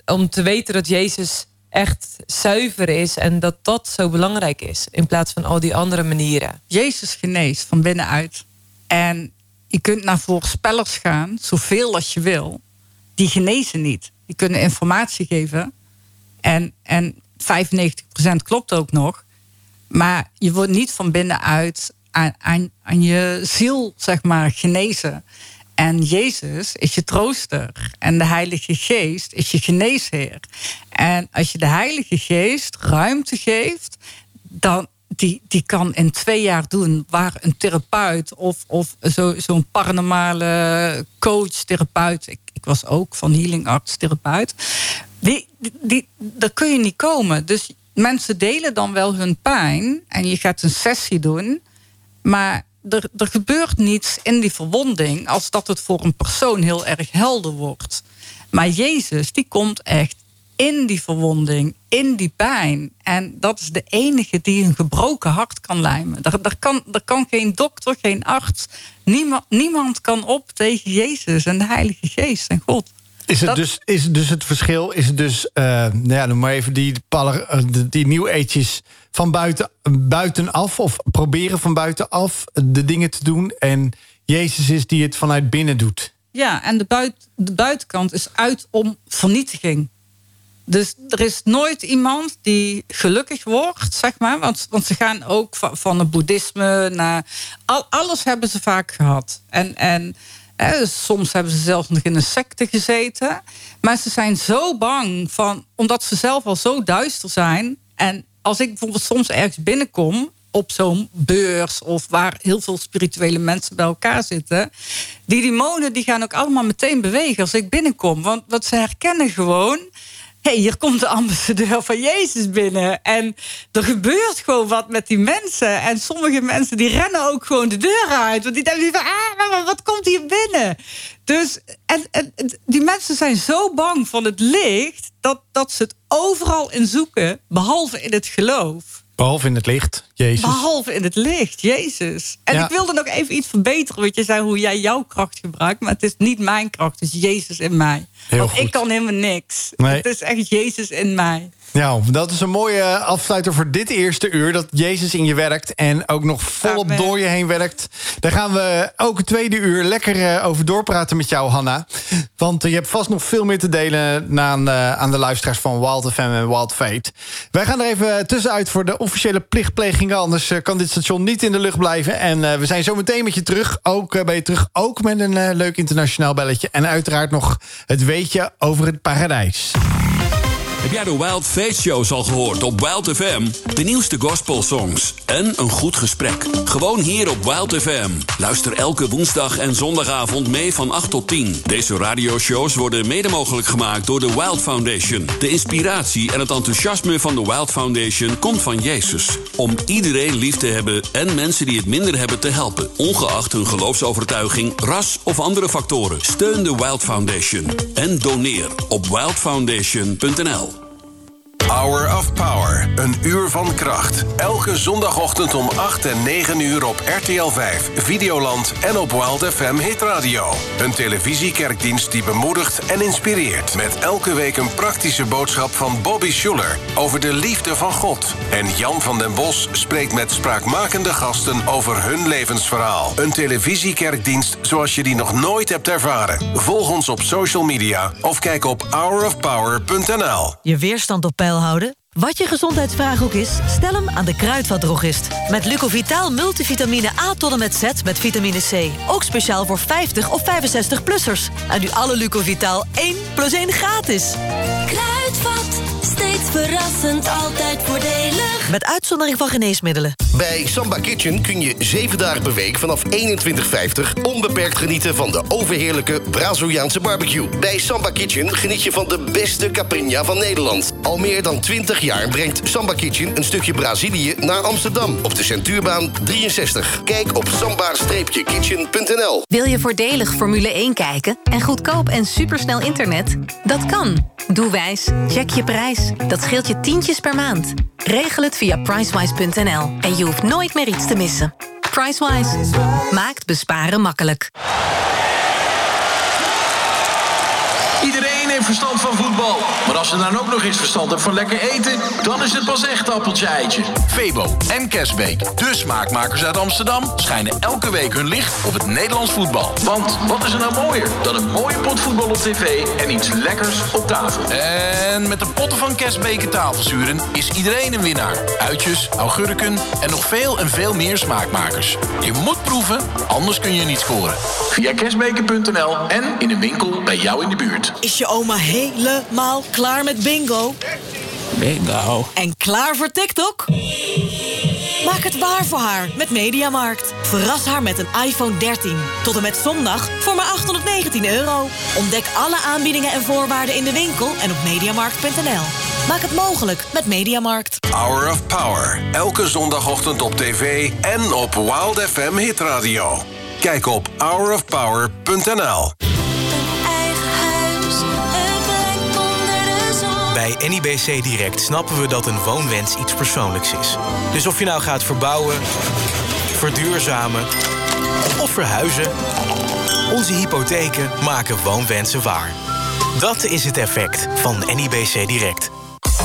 om te weten dat Jezus echt zuiver is en dat zo belangrijk is in plaats van al die andere manieren? Jezus geneest van binnenuit. En je kunt naar voorspellers gaan, zoveel als je wil. Die genezen niet. Die kunnen informatie geven. En 95% klopt ook nog. Maar je wordt niet van binnenuit aan je ziel, zeg maar, genezen. En Jezus is je trooster. En de Heilige Geest is je geneesheer. En als je de Heilige Geest ruimte geeft, dan die kan in 2 jaar doen waar een therapeut of zo'n paranormale coach, therapeut. Ik was ook van healing arts therapeut. Daar kun je niet komen. Dus mensen delen dan wel hun pijn en je gaat een sessie doen, maar er gebeurt niets in die verwonding als dat het voor een persoon heel erg helder wordt. Maar Jezus, die komt echt in die verwonding, in die pijn. En dat is de enige die een gebroken hart kan lijmen. Daar kan geen dokter, geen arts, niemand kan op tegen Jezus en de Heilige Geest en God. Noem maar even die new age's van buitenaf... of proberen van buitenaf de dingen te doen. En Jezus is die het vanuit binnen doet. Ja, en de buitenkant is uit om vernietiging. Dus er is nooit iemand die gelukkig wordt, zeg maar. Want ze gaan ook van het boeddhisme naar... Alles hebben ze vaak gehad. Soms hebben ze zelfs nog in een secte gezeten. Maar ze zijn zo bang, omdat ze zelf al zo duister zijn. En als ik bijvoorbeeld soms ergens binnenkom op zo'n beurs of waar heel veel spirituele mensen bij elkaar zitten, die demonen die gaan ook allemaal meteen bewegen als ik binnenkom. Want ze herkennen gewoon, hey, hier komt de ambassadeur van Jezus binnen. En er gebeurt gewoon wat met die mensen. En sommige mensen die rennen ook gewoon de deur uit. Want die denken van, wat komt hier binnen? Dus die mensen zijn zo bang van het licht, dat ze het overal in zoeken, behalve in het geloof. Behalve in het licht, Jezus. Behalve in het licht, Jezus. En ja. Ik wilde nog even iets verbeteren, want je zei hoe jij jouw kracht gebruikt, maar het is niet mijn kracht, het is Jezus in mij. Heel want goed. Ik kan helemaal niks. Nee. Het is echt Jezus in mij. Nou, dat is een mooie afsluiter voor dit eerste uur, dat Jezus in je werkt en ook nog volop door je heen werkt. Daar gaan we ook het tweede uur lekker over doorpraten met jou, Hanna. Want je hebt vast nog veel meer te delen aan de luisteraars van Wild FM en Wild Faith. Wij gaan er even tussenuit voor de officiële plichtplegingen, anders kan dit station niet in de lucht blijven. En we zijn zo meteen met je terug, ook met een leuk internationaal belletje. En uiteraard nog het weetje over het paradijs. Heb jij de Wild Faith Shows al gehoord op Wild FM? De nieuwste gospelsongs en een goed gesprek. Gewoon hier op Wild FM. Luister elke woensdag en zondagavond mee van 8 tot 10. Deze radioshows worden mede mogelijk gemaakt door de Wild Foundation. De inspiratie en het enthousiasme van de Wild Foundation komt van Jezus. Om iedereen lief te hebben en mensen die het minder hebben te helpen. Ongeacht hun geloofsovertuiging, ras of andere factoren. Steun de Wild Foundation en doneer op wildfoundation.nl. Hour of Power, een uur van kracht. Elke zondagochtend om 8 en 9 uur op RTL 5, Videoland en op Wild FM Hit Radio. Een televisiekerkdienst die bemoedigt en inspireert. Met elke week een praktische boodschap van Bobby Schuller over de liefde van God. En Jan van den Bos spreekt met spraakmakende gasten over hun levensverhaal. Een televisiekerkdienst zoals je die nog nooit hebt ervaren. Volg ons op social media of kijk op hourofpower.nl. Je weerstand op peil houden? Wat je gezondheidsvraag ook is, stel hem aan de Kruidvatdrogist. Met Lucovitaal multivitamine A tot en met Z met vitamine C. Ook speciaal voor 50 of 65-plussers. En nu alle Lucovitaal 1 plus 1 gratis. Kruidvat, steeds verrassend, altijd voordelig. Met uitzondering van geneesmiddelen. Bij Samba Kitchen kun je 7 dagen per week vanaf 21,50 onbeperkt genieten van de overheerlijke Braziliaanse barbecue. Bij Samba Kitchen geniet je van de beste caipirinha van Nederland. Al meer dan 20 jaar brengt Samba Kitchen een stukje Brazilië naar Amsterdam op de Centuurbaan 63. Kijk op samba-kitchen.nl. Wil je voordelig Formule 1 kijken en goedkoop en supersnel internet? Dat kan. Doe wijs, check je prijs. Dat scheelt je tientjes per maand. Regel het via pricewise.nl en je hoeft nooit meer iets te missen. Pricewise maakt besparen makkelijk. Iedereen! iedereen heeft verstand van voetbal. Maar als je dan ook nog eens verstand hebt van lekker eten, dan is het pas echt appeltje eitje. Febo en Kesbeek, de smaakmakers uit Amsterdam, schijnen elke week hun licht op het Nederlands voetbal. Want wat is er nou mooier dan een mooie pot voetbal op tv en iets lekkers op tafel? En met de potten van Kesbeek en tafelzuren is iedereen een winnaar. Uitjes, augurken en nog veel en veel meer smaakmakers. Je moet proeven, anders kun je niet scoren. Via kesbeken.nl en in een winkel bij jou in de buurt. Is je oma helemaal klaar met bingo? Bingo. En klaar voor TikTok? Maak het waar voor haar met Mediamarkt. Verras haar met een iPhone 13. Tot en met zondag voor maar €819. Ontdek alle aanbiedingen en voorwaarden in de winkel en op mediamarkt.nl. Maak het mogelijk met Mediamarkt. Hour of Power. Elke zondagochtend op tv en op Wild FM Hitradio. Kijk op hourofpower.nl. Bij NIBC Direct snappen we dat een woonwens iets persoonlijks is. Dus of je nou gaat verbouwen, verduurzamen of verhuizen, onze hypotheken maken woonwensen waar. Dat is het effect van NIBC Direct.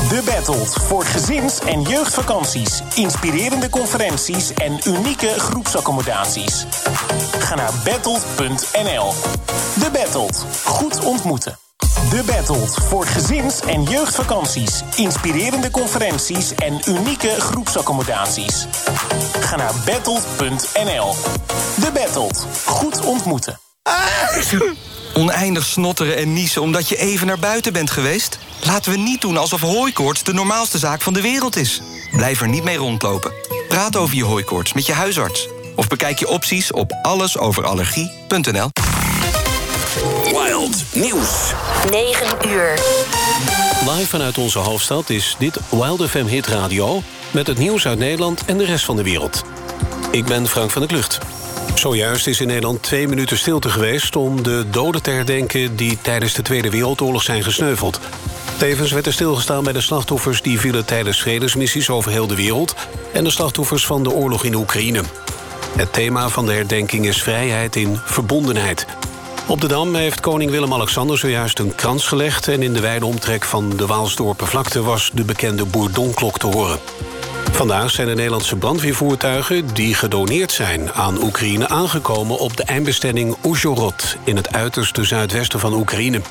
De Bettled voor gezins- en jeugdvakanties. Inspirerende conferenties en unieke groepsaccommodaties. Ga naar bettled.nl. De Bettled. Goed ontmoeten. De Bettled voor gezins- en jeugdvakanties. Inspirerende conferenties en unieke groepsaccommodaties. Ga naar bettled.nl. De Bettled. Goed ontmoeten. Oneindig snotteren en niezen omdat je even naar buiten bent geweest? Laten we niet doen alsof hooikoorts de normaalste zaak van de wereld is. Blijf er niet mee rondlopen. Praat over je hooikoorts met je huisarts. Of bekijk je opties op allesoverallergie.nl. Wild Nieuws. 9 uur. Live vanuit onze hoofdstad is dit Wild FM Hit Radio... met het nieuws uit Nederland en de rest van de wereld. Ik ben Frank van der Klucht. Zojuist is in Nederland 2 minuten stilte geweest... om de doden te herdenken die tijdens de Tweede Wereldoorlog zijn gesneuveld. Tevens werd er stilgestaan bij de slachtoffers... die vielen tijdens vredesmissies over heel de wereld... en de slachtoffers van de oorlog in Oekraïne. Het thema van de herdenking is vrijheid in verbondenheid. Op de Dam heeft koning Willem-Alexander zojuist een krans gelegd... en in de wijde omtrek van de Waalsdorpenvlakte... was de bekende Bourdonklok te horen. Vandaag zijn de Nederlandse brandweervoertuigen die gedoneerd zijn aan Oekraïne... aangekomen op de eindbestemming Oezhhorod in het uiterste zuidwesten van Oekraïne.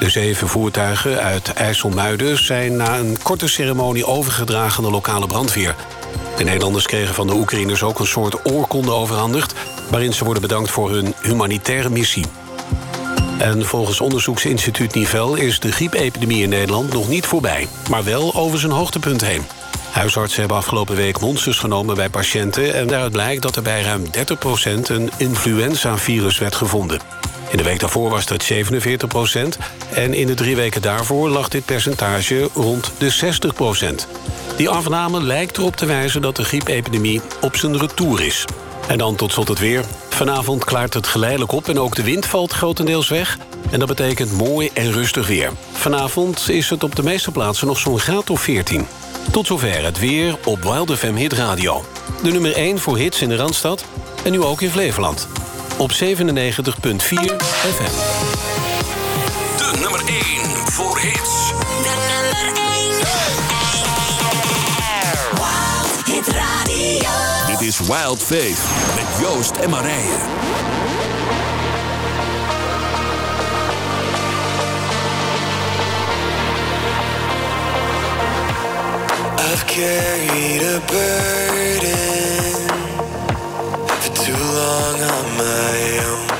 De 7 voertuigen uit IJsselmuiden zijn na een korte ceremonie overgedragen aan de lokale brandweer. De Nederlanders kregen van de Oekraïners ook een soort oorkonde overhandigd... waarin ze worden bedankt voor hun humanitaire missie. En volgens onderzoeksinstituut Nivel is de griepepidemie in Nederland nog niet voorbij... maar wel over zijn hoogtepunt heen. Huisartsen hebben afgelopen week monsters genomen bij patiënten... en daaruit blijkt dat er bij ruim 30% een influenzavirus werd gevonden. In de week daarvoor was dat 47% en in de 3 weken daarvoor... lag dit percentage rond de 60%. Die afname lijkt erop te wijzen dat de griepepidemie op zijn retour is. En dan tot slot het weer. Vanavond klaart het geleidelijk op en ook de wind valt grotendeels weg. En dat betekent mooi en rustig weer. Vanavond is het op de meeste plaatsen nog zo'n graad of 14. Tot zover het weer op Wild FM Hit Radio. De nummer 1 voor hits in de Randstad en nu ook in Flevoland. Op 97.4 FM. De nummer 1 voor hits. De nummer 1. Wild Hit Radio. Dit is Wild Faith met Joost en Marije. I've carried a burden for too long on my own.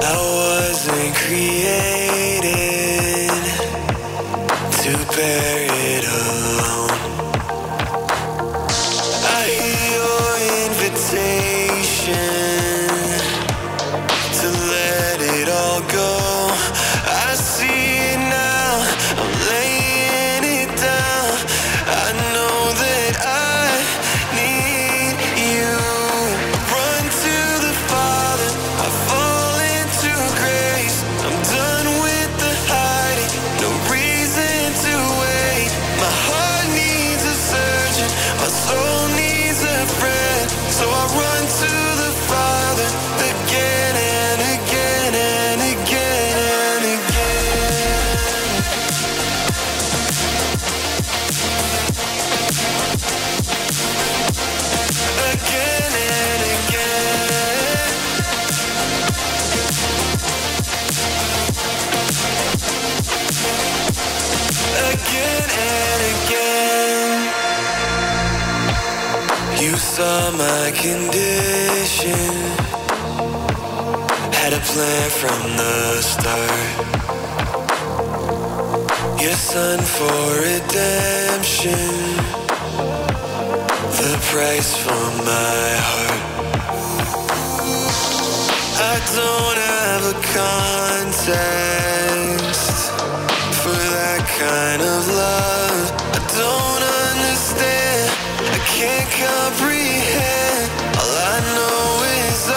I wasn't created to bear it alone. I hear your invitation to let it all go. I see it now, I'm laying I know that I need you. Run to the Father, I fall into grace. I'm done with on my condition. Had a plan from the start. Your son for redemption. The price for my heart. I don't have a context for that kind of love. I don't understand, I can't comprehend. All I know is I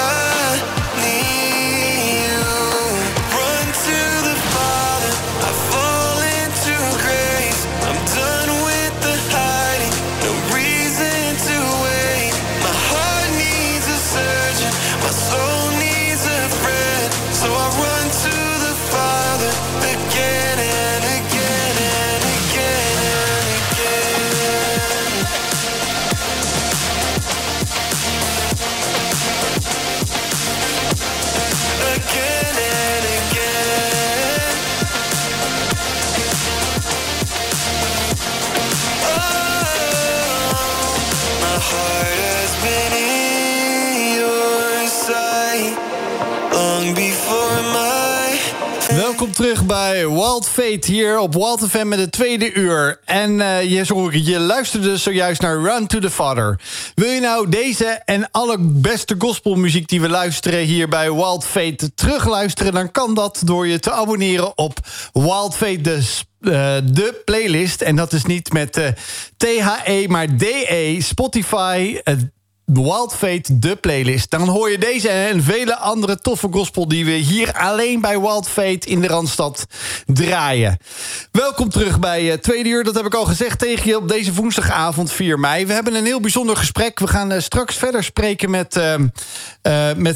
need you. Run to the Father, I fall into grace. I'm done with the hiding, no reason to wait. My heart needs a surgeon, my soul needs a friend. So I run to the Father again and again and again and again. Again and again. Oh, my heart has been in your sight long before my. Welkom terug bij Wild Faith hier op Wild FM met het tweede uur. En je luisterde zojuist naar Run to the Father. Wil je nou deze en alle beste gospelmuziek die we luisteren hier bij Wild Faith terugluisteren? Dan kan dat door je te abonneren op Wild Faith, de playlist. En dat is niet met THE, maar DE, Spotify, Wild Faith, de playlist. Dan hoor je deze en vele andere toffe gospel die we hier alleen bij Wild Faith in de Randstad draaien. Welkom terug bij Tweede Uur. Dat heb ik al gezegd tegen je op deze woensdagavond 4 mei. We hebben een heel bijzonder gesprek. We gaan straks verder spreken met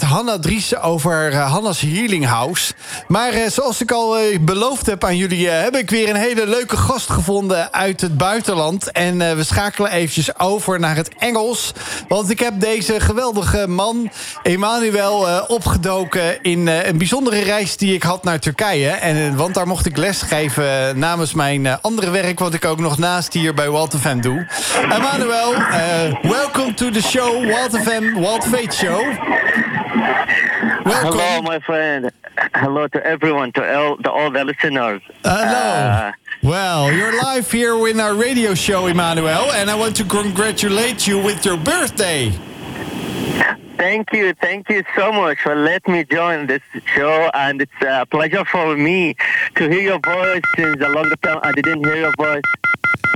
Hanna Driessen over Hanna's Healing House. Maar zoals ik al beloofd heb aan jullie, heb ik weer een hele leuke gast gevonden uit het buitenland. En we schakelen eventjes over naar het Engels. Want ik heb deze geweldige man, Emmanuel, opgedoken in een bijzondere reis die ik had naar Turkije. Want daar mocht ik les geven namens mijn andere werk, wat ik ook nog naast hier bij Wild FM doe. Emmanuel, welcome to the show, Wild FM, Wild Faith Show. Welcome. Hello, my friend. Hello to everyone, to all the listeners. Hello. Well, you're live here with our radio show, Emmanuel, and I want to congratulate you with your birthday. Thank you so much for letting me join this show, and it's a pleasure for me to hear your voice since a long time I didn't hear your voice.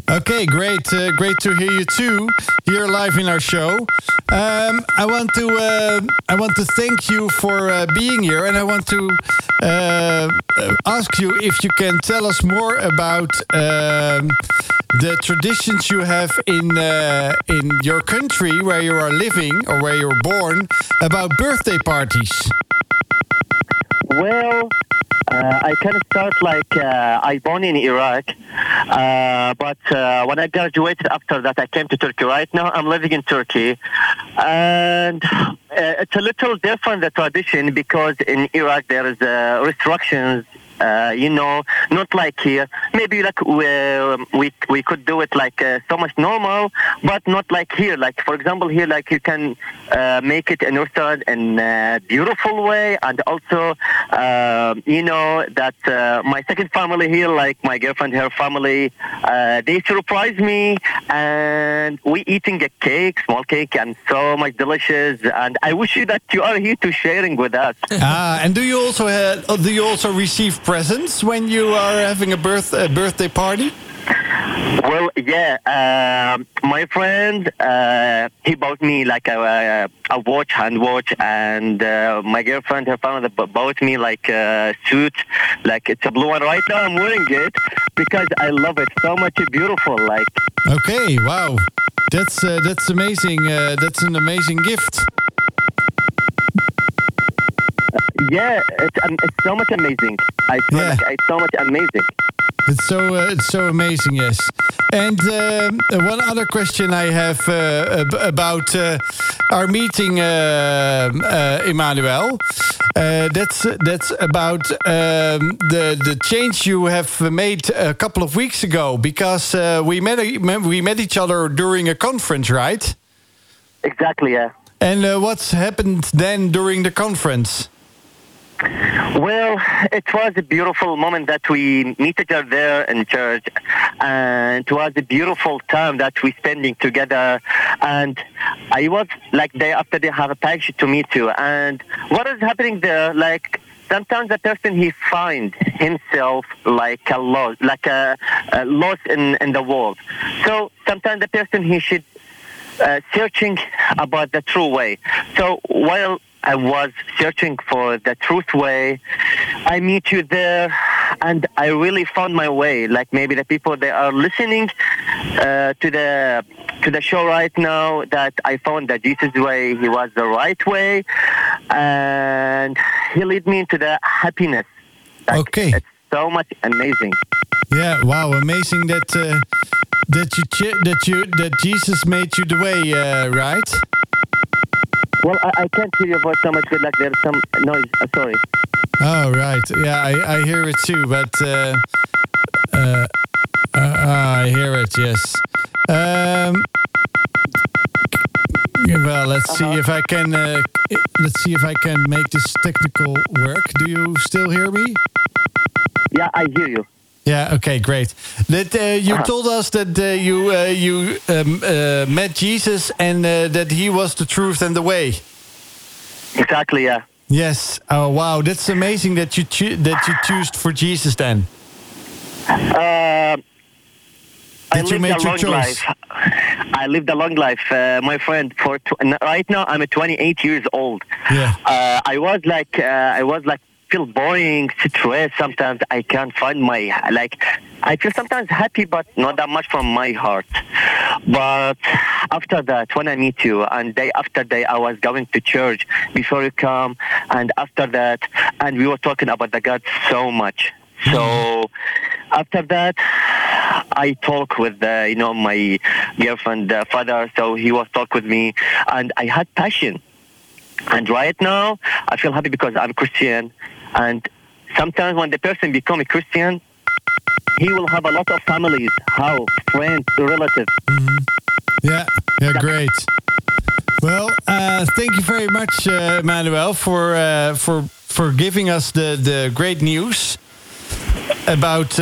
Okay, great. Great to hear you too here live in our show. I want to thank you for being here, and I want to ask you if you can tell us more about the traditions you have in your country where you are living or where you're born about birthday parties. Well, I kind of start like I born in Iraq, but when I graduated after that, I came to Turkey. Right now, I'm living in Turkey, and it's a little different the tradition because in Iraq there is restrictions. Not like here. Maybe like we could do it like so much normal, but not like here. Like for example, here like you can make it in Rustad in a beautiful way, and also that my second family here, like my girlfriend, her family, they surprise me, and we eating a cake, small cake, and so much delicious. And I wish you that you are here to sharing with us. And do you also receive presents when you are having a birthday party? Well, yeah, my friend, he bought me like a watch, hand watch, and my girlfriend, her family, bought me like a suit, like it's a blue one. Right now I'm wearing it because I love it so much, it's beautiful, like. Okay, wow, that's amazing, that's an amazing gift. Yeah, it's so much amazing. I feel like it's so much amazing. It's so amazing, yes. And one other question I have about our meeting, Emmanuel. That's about the change you have made a couple of weeks ago because we met each other during a conference, right? Exactly, yeah. And what's happened then during the conference? Well, it was a beautiful moment that we meet each other there in church, and it was a beautiful time that we spending together. And I was like day after day have a passion to meet you. And what is happening there? Like sometimes a person he finds himself like a loss, in the world. So sometimes the person he should searching about the true way. So while I was searching for the truth way, I meet you there, and I really found my way. Like maybe the people that are listening to the show right now, that I found that Jesus way, he was the right way, and he led me into the happiness. Like, okay, it's so much amazing. Yeah, wow, amazing that that Jesus made you the way, right? Well, I can't hear your voice so much good, like there's some noise. Sorry. Oh, right. Yeah, I hear it too, but I hear it, yes. Well, let's see if I can make this technical work. Do you still hear me? Yeah, I hear you. Yeah. Okay. Great. That you told us that you met Jesus and that he was the truth and the way. Exactly. Yeah. Yes. Oh, wow. That's amazing that you choose for Jesus then. Did you make your choice? I lived a long life, my friend. Right now, I'm 28 years old. Yeah. I was like. Feel boring, stressed. Sometimes I can't find I feel sometimes happy, but not that much from my heart. But after that, when I meet you, and day after day, I was going to church before you come, and after that, and we were talking about the God so much. So after that, I talk with my girlfriend, father. So he was talk with me, and I had passion. And right now, I feel happy because I'm Christian. And sometimes when the person becomes a Christian, he will have a lot of families, house, friends, relatives. Mm-hmm. Yeah, great. Well, thank you very much, Emmanuel, for giving us the great news about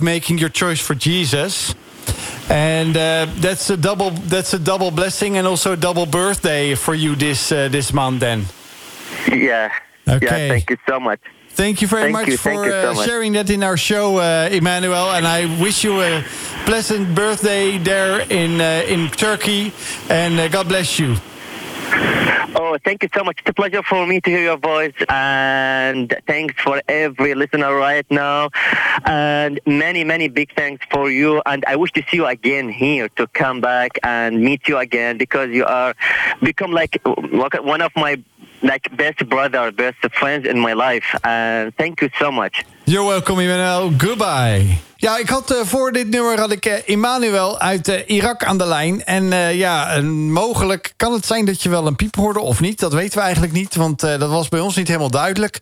making your choice for Jesus. And that's a double blessing and also a double birthday for you this month then. Yeah. Okay. Yeah, thank you so much. Thank you very much for sharing that in our show, Emmanuel. And I wish you a pleasant birthday there in Turkey. And God bless you. Oh, thank you so much. It's a pleasure for me to hear your voice. And thanks for every listener right now. And many, many big thanks for you. And I wish to see you again here, to come back and meet you again, because you are become like one of my best brother, best friends in my life. And thank you so much. You're welcome, Emmanuel. Goodbye. Ja, ik had voor dit nummer Emmanuel uit Irak aan de lijn. En mogelijk kan het zijn dat je wel een piep hoorde of niet. Dat weten we eigenlijk niet, want dat was bij ons niet helemaal duidelijk.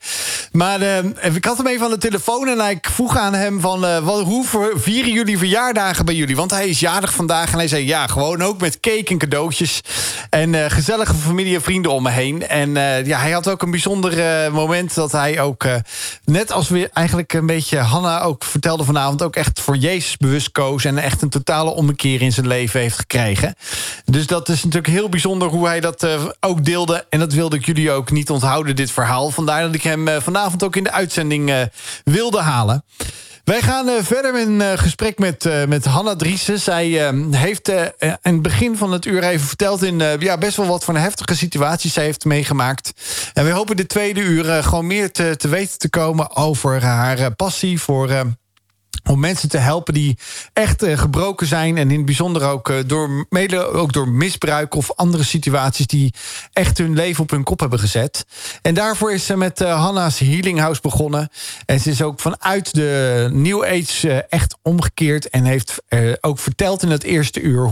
Maar ik had hem even aan de telefoon en ik vroeg aan hem van... hoe vieren jullie verjaardagen bij jullie? Want hij is jarig vandaag en hij zei ja, gewoon ook met cake en cadeautjes. En gezellige familie en vrienden om me heen. En hij had ook een bijzonder moment dat hij ook... net als we eigenlijk een beetje Hanna ook vertelde vanavond... ook echt voor Jezus bewust koos... en echt een totale ommekeer in zijn leven heeft gekregen. Dus dat is natuurlijk heel bijzonder hoe hij dat ook deelde. En dat wilde ik jullie ook niet onthouden, dit verhaal. Vandaar dat ik hem vanavond ook in de uitzending wilde halen. Wij gaan verder in een gesprek met Hanna Driessen. Zij heeft in het begin van het uur even verteld... in best wel wat voor heftige situaties zij heeft meegemaakt. En we hopen de tweede uur gewoon meer te weten te komen... over haar passie voor... om mensen te helpen die echt gebroken zijn... en in het bijzonder ook door misbruik of andere situaties... die echt hun leven op hun kop hebben gezet. En daarvoor is ze met Hanna's Healing House begonnen. En ze is ook vanuit de New Age echt omgekeerd... en heeft ook verteld in het eerste uur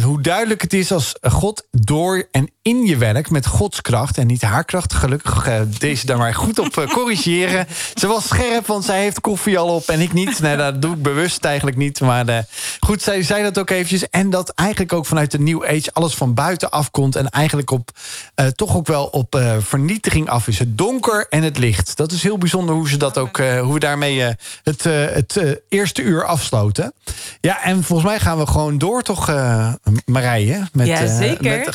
hoe duidelijk het is... als God door en in je werk met Gods kracht en niet haar kracht. Gelukkig deze daar maar goed op corrigeren. Ze was scherp, want zij heeft koffie al op en ik niet. Nee, dat doe ik bewust eigenlijk niet. Maar goed, zij zei dat ook eventjes. En dat eigenlijk ook vanuit de New Age alles van buiten afkomt en eigenlijk op toch ook wel op vernietiging af is. Het donker en het licht. Dat is heel bijzonder hoe ze dat ook, hoe we daarmee het eerste uur afsloten. Ja, en volgens mij gaan we gewoon door, toch, Marije? Jazeker.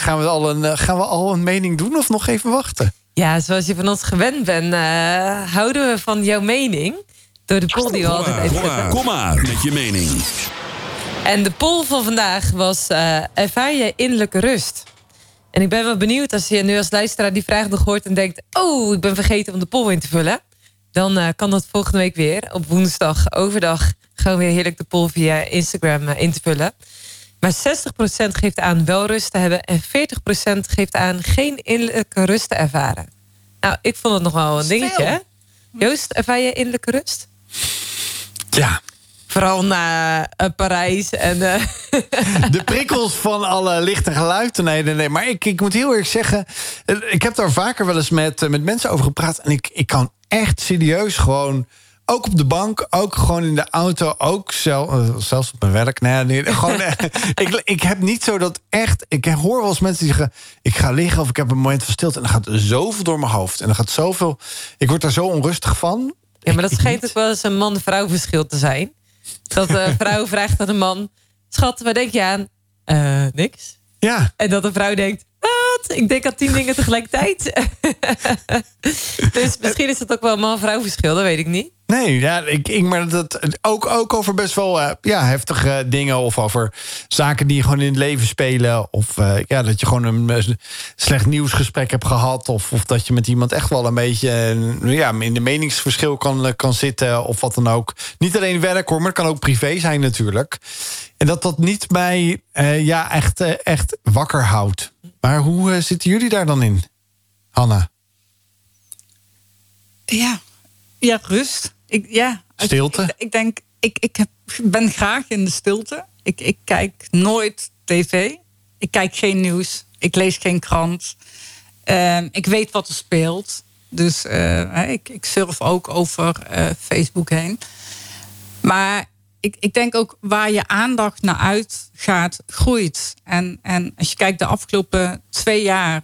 Gaan we al een mening doen of nog even wachten? Ja, zoals je van ons gewend bent, houden we van jouw mening. Door de poll die we altijd even hebben. Kom maar met je mening. En de poll van vandaag was, ervaar je innerlijke rust? En ik ben wel benieuwd als je nu als luisteraar die vraag nog hoort en denkt, oh, ik ben vergeten om de poll in te vullen. Dan kan dat volgende week weer. Op woensdag, overdag, gewoon weer heerlijk de poll via Instagram in te vullen. Maar 60% geeft aan wel rust te hebben en 40% geeft aan geen innerlijke rust te ervaren. Nou, ik vond het nog wel een dingetje, hè? Joost, ervaar je innerlijke rust? Ja. Vooral naar Parijs en... De prikkels van alle licht en geluid. Nee. Maar ik moet heel eerlijk zeggen, ik heb daar vaker wel eens met mensen over gepraat. En ik kan echt serieus gewoon... Ook op de bank, ook gewoon in de auto, ook zelfs op mijn werk. Ik heb niet zo dat echt... Ik hoor wel eens mensen die zeggen, ik ga liggen of ik heb een moment van stilte. En er gaat zoveel door mijn hoofd. En er gaat zoveel... Ik word daar zo onrustig van. Ja, maar dat schijnt ook wel eens een man-vrouw verschil te zijn. Dat een vrouw vraagt aan een man... Schat, waar denk je aan? Niks. Ja. En dat een vrouw denkt... Ik denk aan 10 dingen tegelijkertijd. Dus misschien is dat ook wel een man-vrouw verschil, dat weet ik niet. Nee, ja, maar dat ook over best wel heftige dingen... of over zaken die gewoon in het leven spelen... of dat je gewoon een slecht nieuwsgesprek hebt gehad... of dat je met iemand echt wel een beetje in de meningsverschil kan zitten... of wat dan ook. Niet alleen werk, hoor, maar het kan ook privé zijn natuurlijk. En dat niet mij echt wakker houdt. Maar hoe zitten jullie daar dan in, Hanna? Ja, rust. Stilte? Ik denk, ik ben graag in de stilte. Ik kijk nooit tv. Ik kijk geen nieuws. Ik lees geen krant. Ik weet wat er speelt. Dus ik surf ook over Facebook heen. Maar ik denk ook waar je aandacht naar uitgaat, groeit. En als je kijkt de afgelopen 2 jaar...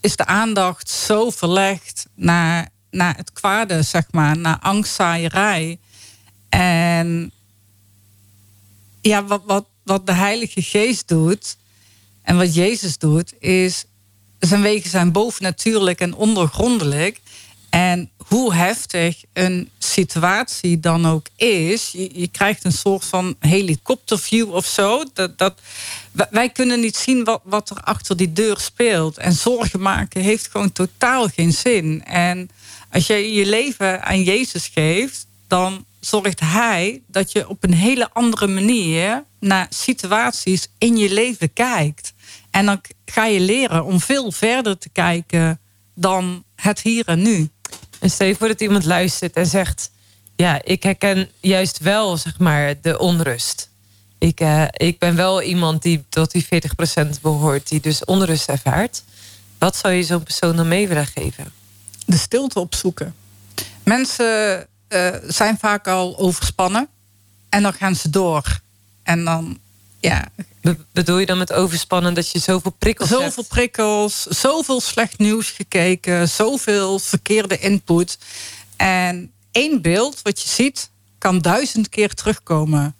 is de aandacht zo verlegd naar het kwade, zeg maar, naar angstzaaierij. En ja, wat de Heilige Geest doet en wat Jezus doet, is zijn wegen zijn bovennatuurlijk en ondergrondelijk. En hoe heftig een situatie dan ook is, je krijgt een soort van helikopterview of zo. Wij kunnen niet zien wat er achter die deur speelt. En zorgen maken heeft gewoon totaal geen zin. En als je je leven aan Jezus geeft, dan zorgt Hij dat je op een hele andere manier naar situaties in je leven kijkt. En dan ga je leren om veel verder te kijken dan het hier en nu. En stel je voor dat iemand luistert en zegt... ja, ik herken juist wel, zeg maar, de onrust. Ik ben wel iemand die tot die 40% behoort... die dus onrust ervaart. Wat zou je zo'n persoon dan mee willen geven? De stilte opzoeken. Mensen zijn vaak al overspannen. En dan gaan ze door. En dan, ja... Bedoel je dan met overspannen dat je zoveel prikkels hebt? Zoveel prikkels, zoveel slecht nieuws gekeken... zoveel verkeerde input. En 1 beeld wat je ziet kan 1000 keer terugkomen.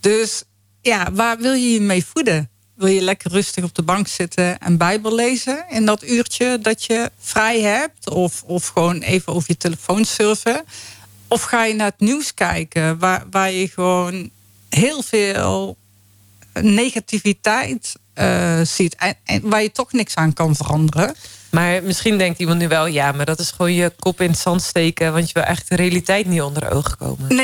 Dus ja, waar wil je je mee voeden? Wil je lekker rustig op de bank zitten en Bijbel lezen... in dat uurtje dat je vrij hebt? Of gewoon even over je telefoon surfen? Of ga je naar het nieuws kijken waar je gewoon heel veel... negativiteit ziet. En waar je toch niks aan kan veranderen. Maar misschien denkt iemand nu wel... ja, maar dat is gewoon je kop in het zand steken... want je wil echt de realiteit niet onder ogen komen.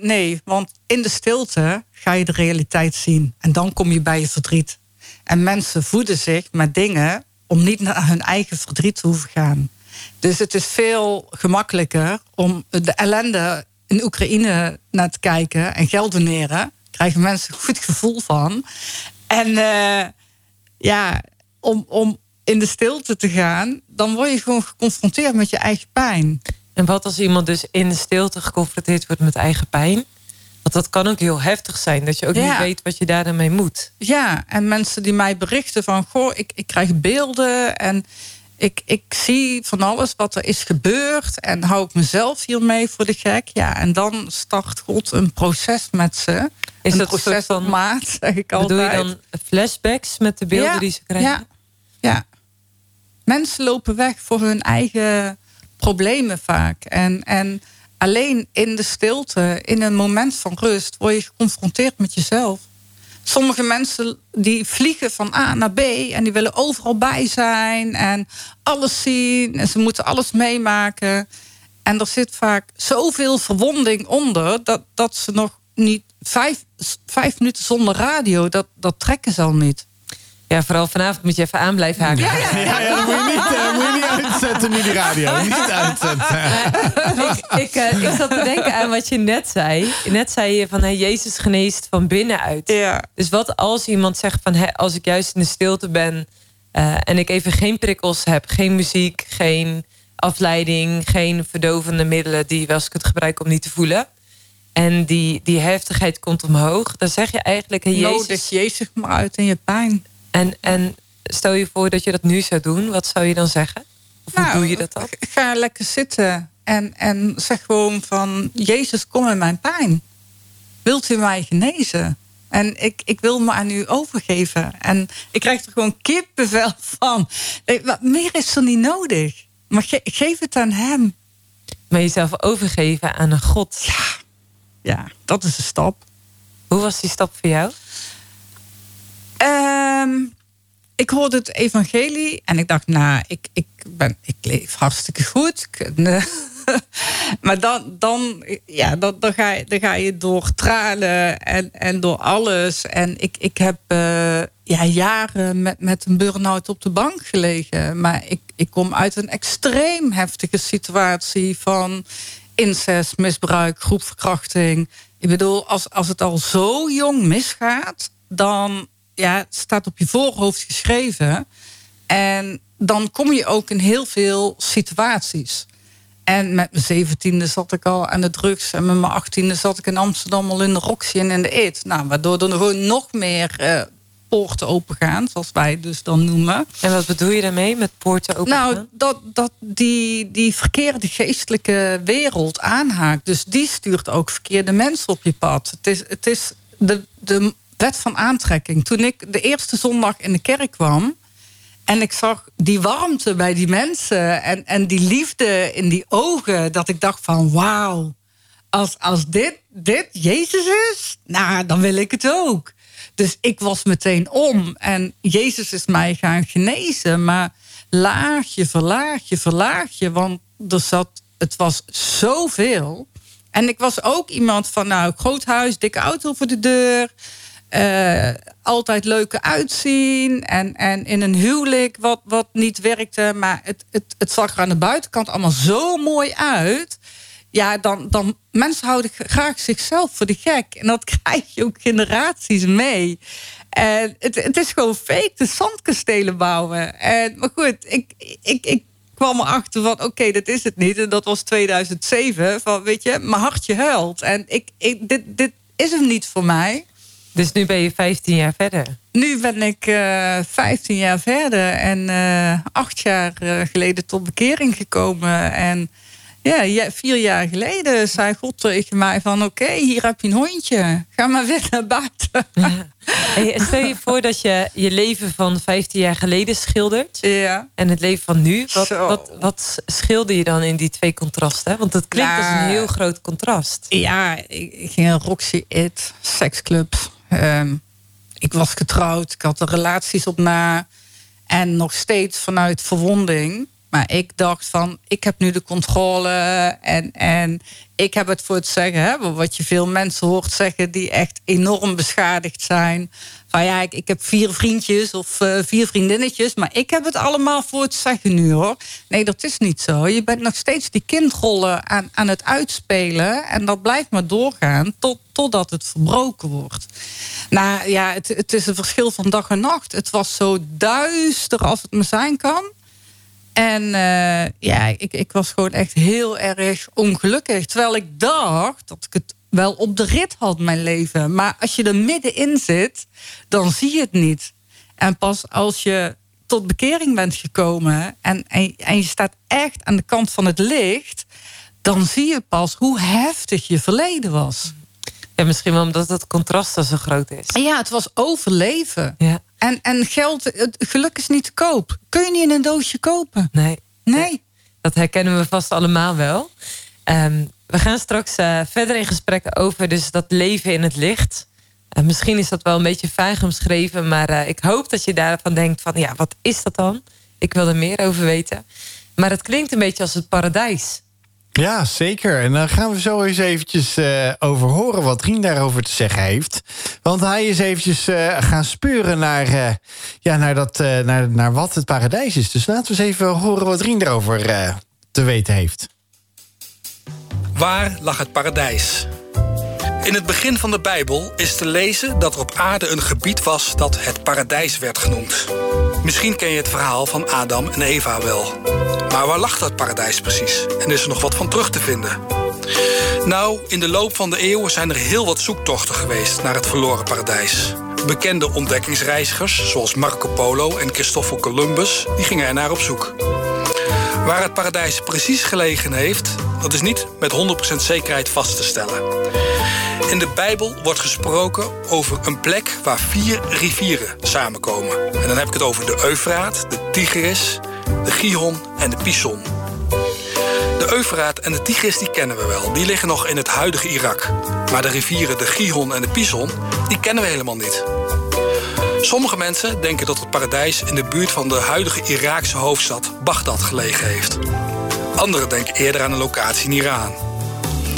Nee. Want in de stilte ga je de realiteit zien. En dan kom je bij je verdriet. En mensen voeden zich met dingen... om niet naar hun eigen verdriet te hoeven gaan. Dus het is veel gemakkelijker... om de ellende in Oekraïne naar te kijken... en geld doneren... krijgen mensen een goed gevoel van. En om in de stilte te gaan, dan word je gewoon geconfronteerd met je eigen pijn. En wat als iemand dus in de stilte geconfronteerd wordt met eigen pijn? Want dat kan ook heel heftig zijn, dat je ook niet weet wat je daarmee moet. Ja, en mensen die mij berichten van, goh, ik krijg beelden en ik zie van alles wat er is gebeurd en hou ik mezelf hiermee voor de gek. Ja, en dan start God een proces met ze. Is een dat proces van maat, zeg ik altijd. Bedoel je dan flashbacks met de beelden die ze krijgen? Ja. Mensen lopen weg voor hun eigen problemen vaak. En alleen in de stilte, in een moment van rust, word je geconfronteerd met jezelf. Sommige mensen die vliegen van A naar B en die willen overal bij zijn en alles zien en ze moeten alles meemaken. En er zit vaak zoveel verwonding onder dat ze nog niet vijf minuten zonder radio, dat trekken ze al niet. Ja, vooral vanavond moet je even aan blijven haken. Ja, dat moet je niet uitzetten nu die radio. Niet uitzetten. Ik zat te denken aan wat je net zei. Net zei je van, Jezus geneest van binnenuit. Ja. Dus wat als iemand zegt van, als ik juist in de stilte ben en ik even geen prikkels heb, geen muziek, geen afleiding, geen verdovende middelen die je wel eens kunt gebruiken om niet te voelen. En die heftigheid komt omhoog. Dan zeg je eigenlijk, Jezus... nodig Jezus maar uit in je pijn. En stel je voor dat je dat nu zou doen. Wat zou je dan zeggen? Of hoe doe je dat dan? Ga lekker zitten en zeg gewoon van, Jezus, kom in mijn pijn. Wilt u mij genezen? En ik wil me aan u overgeven. En ik krijg er gewoon kippenvel van. Meer is er niet nodig. Maar geef het aan hem. Maar jezelf overgeven aan een God. Ja, dat is een stap. Hoe was die stap voor jou? Ik hoorde het evangelie en ik dacht, ik leef hartstikke goed. Maar dan ga je door tralen en door alles. En ik heb jaren met een burn-out op de bank gelegen. Maar ik kom uit een extreem heftige situatie van incest, misbruik, groepverkrachting. Ik bedoel, als het al zo jong misgaat, dan... ja, het staat op je voorhoofd geschreven. En dan kom je ook in heel veel situaties. En met mijn 17e zat ik al aan de drugs. En met mijn 18e zat ik in Amsterdam al in de Roxy en in de Eet. Nou, waardoor er gewoon nog meer poorten opengaan. Zoals wij dus dan noemen. En wat bedoel je daarmee met poorten opengaan? Nou, dat die verkeerde geestelijke wereld aanhaakt. Dus die stuurt ook verkeerde mensen op je pad. Het is de wet van aantrekking. Toen ik de eerste zondag in de kerk kwam en ik zag die warmte bij die mensen en die liefde in die ogen, dat ik dacht van, wauw, als dit Jezus is, nou, dan wil ik het ook. Dus ik was meteen om en Jezus is mij gaan genezen. Maar laagje, want het was zoveel. En ik was ook iemand van, nou, groot huis, dikke auto voor de deur. Altijd leuke uitzien en in een huwelijk wat niet werkte, maar het zag er aan de buitenkant allemaal zo mooi uit. Ja, dan mensen houden graag zichzelf voor de gek en dat krijg je ook generaties mee. En het is gewoon fake, de zandkastelen bouwen. Maar goed, ik kwam erachter van, oké, dat is het niet. En dat was 2007, van, weet je, mijn hartje huilt en dit is hem niet voor mij. Dus nu ben je 15 jaar verder? Nu ben ik 15 jaar verder en 8 jaar geleden tot bekering gekomen. En ja, 4 jaar geleden zei God tegen mij van, oké, hier heb je een hondje. Ga maar weer naar buiten. Ja. Hey, stel je voor dat je je leven van 15 jaar geleden schildert. Ja. En het leven van nu. Wat schilder je dan in die twee contrasten? Want dat klinkt als een heel groot contrast. Ja, ik ging een Roxy It, seksclub. Ik was getrouwd, ik had er relaties op na. En nog steeds vanuit verwonding. Maar ik dacht van, ik heb nu de controle en ik heb het voor het zeggen. Hè, wat je veel mensen hoort zeggen die echt enorm beschadigd zijn. Van ja, ik heb 4 vriendjes of 4 vriendinnetjes, maar ik heb het allemaal voor het zeggen nu hoor. Nee, dat is niet zo. Je bent nog steeds die kindrollen aan het uitspelen en dat blijft maar doorgaan totdat het verbroken wordt. Nou ja, het is een verschil van dag en nacht. Het was zo duister als het maar zijn kan. En ik was gewoon echt heel erg ongelukkig. Terwijl ik dacht dat ik het wel op de rit had, mijn leven. Maar als je er middenin zit, dan zie je het niet. En pas als je tot bekering bent gekomen en je staat echt aan de kant van het licht, dan zie je pas hoe heftig je verleden was. Ja, misschien wel omdat het contrast zo groot is. Ja, het was overleven. Ja. En geld, geluk is niet te koop. Kun je niet in een doosje kopen? Nee. Dat herkennen we vast allemaal wel. We gaan straks verder in gesprek over dus dat leven in het licht. Misschien is dat wel een beetje vaag omschreven, maar ik hoop dat je daarvan denkt van, ja, wat is dat dan? Ik wil er meer over weten. Maar het klinkt een beetje als het paradijs. Ja, zeker. En dan gaan we zo eens eventjes over horen wat Rien daarover te zeggen heeft. Want hij is eventjes gaan speuren naar wat het paradijs is. Dus laten we eens even horen wat Rien daarover te weten heeft. Waar lag het paradijs? In het begin van de Bijbel is te lezen dat er op aarde een gebied was dat het paradijs werd genoemd. Misschien ken je het verhaal van Adam en Eva wel. Maar waar lag dat paradijs precies? En is er nog wat van terug te vinden? Nou, in de loop van de eeuwen zijn er heel wat zoektochten geweest naar het verloren paradijs. Bekende ontdekkingsreizigers, zoals Marco Polo en Christoffel Columbus, die gingen er naar op zoek. Waar het paradijs precies gelegen heeft, dat is niet met 100% zekerheid vast te stellen. In de Bijbel wordt gesproken over een plek waar 4 rivieren samenkomen. En dan heb ik het over de Eufraat, de Tigris, de Gihon en de Pison. De Eufraat en de Tigris die kennen we wel. Die liggen nog in het huidige Irak. Maar de rivieren de Gihon en de Pison, die kennen we helemaal niet. Sommige mensen denken dat het paradijs in de buurt van de huidige Iraakse hoofdstad Bagdad gelegen heeft. Anderen denken eerder aan een locatie in Iran.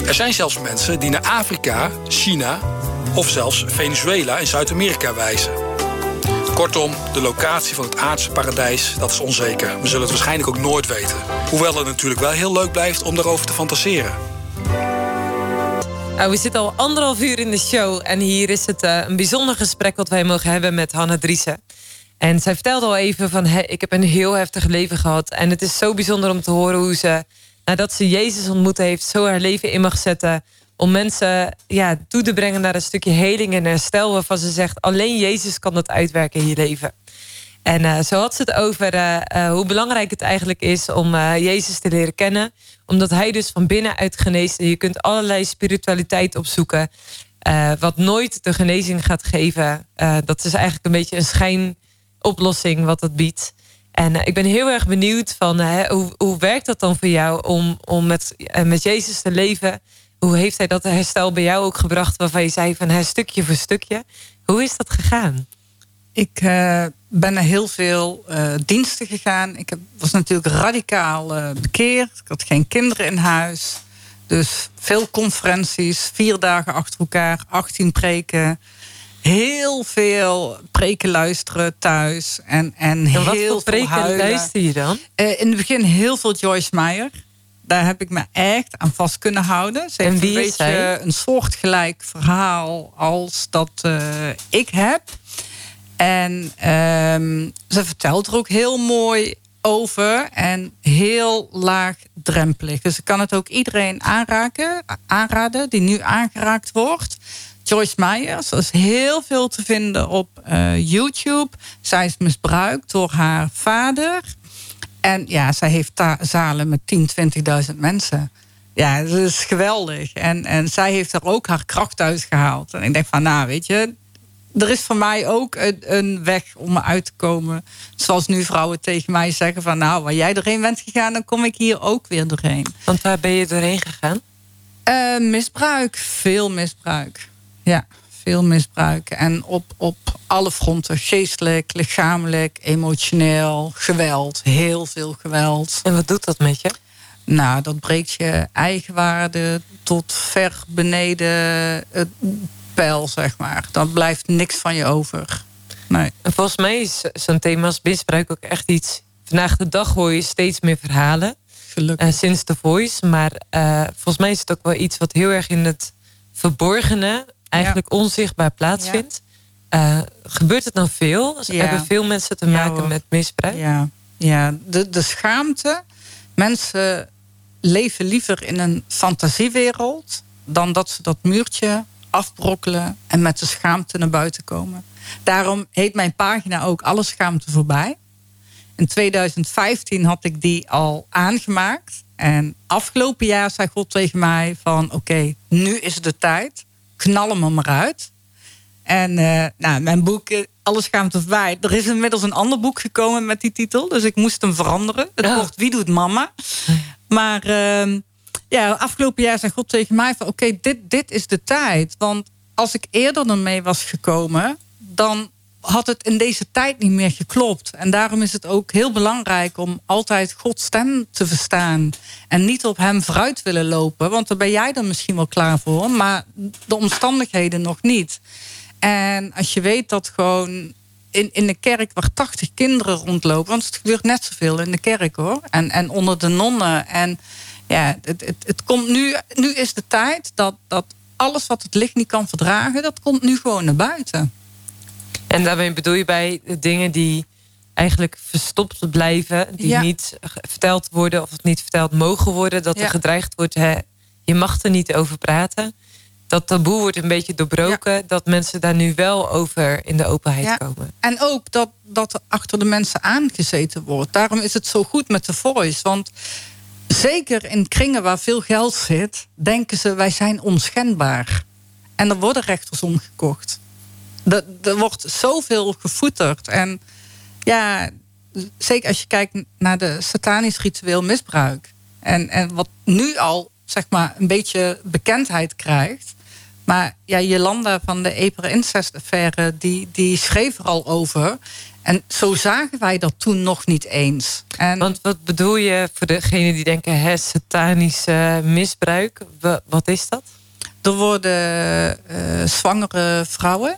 Er zijn zelfs mensen die naar Afrika, China of zelfs Venezuela en Zuid-Amerika wijzen. Kortom, de locatie van het aardse paradijs, dat is onzeker. We zullen het waarschijnlijk ook nooit weten. Hoewel het natuurlijk wel heel leuk blijft om daarover te fantaseren. We zitten al 1,5 uur in de show en hier is het een bijzonder gesprek wat wij mogen hebben met Hanna Driessen. En zij vertelde al even van, ik heb een heel heftig leven gehad. En het is zo bijzonder om te horen hoe ze, nadat ze Jezus ontmoet heeft, zo haar leven in mag zetten om mensen toe te brengen naar een stukje heling en herstel, waarvan ze zegt, alleen Jezus kan dat uitwerken in je leven. En zo had ze het over hoe belangrijk het eigenlijk is om Jezus te leren kennen. Omdat hij dus van binnenuit geneest. En je kunt allerlei spiritualiteit opzoeken. Wat nooit de genezing gaat geven. Dat is eigenlijk een beetje een schijnoplossing wat dat biedt. En ik ben heel erg benieuwd van hoe werkt dat dan voor jou om met Jezus te leven? Hoe heeft hij dat herstel bij jou ook gebracht? Waarvan je zei van stukje voor stukje. Hoe is dat gegaan? Ik ben naar heel veel diensten gegaan. Ik was natuurlijk radicaal bekeerd. Ik had geen kinderen in huis. Dus veel conferenties, 4 dagen achter elkaar, 18 preken. Heel veel preken luisteren thuis. En heel wat voor preken luister je dan? In het begin heel veel Joyce Meyer. Daar heb ik me echt aan vast kunnen houden. Ze heeft een beetje een soortgelijk verhaal als dat ik heb. En ze vertelt er ook heel mooi over en heel laagdrempelig. Dus ik kan het ook iedereen aanraden die nu aangeraakt wordt. Joyce Meyer, ze is heel veel te vinden op YouTube. Zij is misbruikt door haar vader. En ja, zij heeft zalen met 10.000, 20.000 mensen. Ja, dat is geweldig. En zij heeft er ook haar kracht uit gehaald. En ik denk van, weet je, er is voor mij ook een weg om eruit te komen. Zoals nu vrouwen tegen mij zeggen van, waar jij doorheen bent gegaan, dan kom ik hier ook weer doorheen. Want waar ben je doorheen gegaan? Misbruik. Veel misbruik. Ja, veel misbruik. En op alle fronten. Geestelijk, lichamelijk, emotioneel, geweld. Heel veel geweld. En wat doet dat met je? Nou, dat breekt je eigenwaarde tot ver beneden het peil, zeg maar. Dan blijft niks van je over. Nee. En volgens mij is zo'n thema als misbruik ook echt iets... Vandaag de dag hoor je steeds meer verhalen. Gelukkig. Sinds The Voice. Maar volgens mij is het ook wel iets wat heel erg in het verborgene... eigenlijk onzichtbaar plaatsvindt. Ja. Gebeurt het nou veel? Dus hebben veel mensen te maken met misbruik? Ja. De schaamte... Mensen leven liever in een fantasiewereld... dan dat ze dat muurtje afbrokkelen... en met de schaamte naar buiten komen. Daarom heet mijn pagina ook Alle Schaamte Voorbij. In 2015 had ik die al aangemaakt. En afgelopen jaar zei God tegen mij van... Oké, nu is de tijd. Knal hem maar uit. En mijn boek... Alles schaamt erbij. Er is inmiddels een ander boek gekomen met die titel. Dus ik moest hem veranderen. Het wordt Wie doet mama? Maar afgelopen jaar zei God tegen mij van... Oké, dit is de tijd. Want als ik eerder ermee was gekomen... dan had het in deze tijd niet meer geklopt. En daarom is het ook heel belangrijk... om altijd Gods stem te verstaan. En niet op hem vooruit willen lopen. Want daar ben jij dan misschien wel klaar voor. Maar de omstandigheden nog niet. En als je weet dat gewoon in de kerk waar 80 kinderen rondlopen... want het gebeurt net zoveel in de kerk, hoor. En onder de nonnen. En ja, het komt nu is de tijd dat alles wat het licht niet kan verdragen... dat komt nu gewoon naar buiten. En daarmee bedoel je bij de dingen die eigenlijk verstopt blijven... die niet verteld worden of niet verteld mogen worden... dat er gedreigd wordt, je mag er niet over praten... Dat taboe wordt een beetje doorbroken. Ja. Dat mensen daar nu wel over in de openheid komen. En ook dat er achter de mensen aangezeten wordt. Daarom is het zo goed met The Voice. Want zeker in kringen waar veel geld zit... denken ze, wij zijn onschendbaar. En er worden rechters omgekocht. Er wordt zoveel gevoeterd. En ja, zeker als je kijkt naar de satanisch ritueel misbruik. En wat nu al, zeg maar, een beetje bekendheid krijgt... Maar ja, Jolanda van de Eper-incest-affaire, die schreef er al over. En zo zagen wij dat toen nog niet eens. Want wat bedoel je voor degenen die denken... satanische misbruik, wat is dat? Er worden zwangere vrouwen...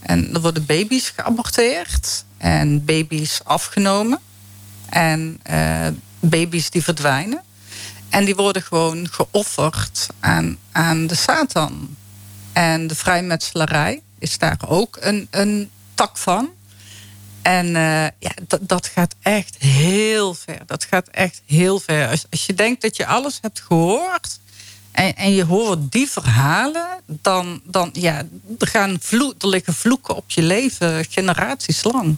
en er worden baby's geaborteerd... en baby's afgenomen... en baby's die verdwijnen. En die worden gewoon geofferd aan de Satan... En de vrijmetselarij is daar ook een tak van. En dat gaat echt heel ver. Dat gaat echt heel ver. Als je denkt dat je alles hebt gehoord... en je hoort die verhalen... dan er liggen vloeken op je leven generaties lang.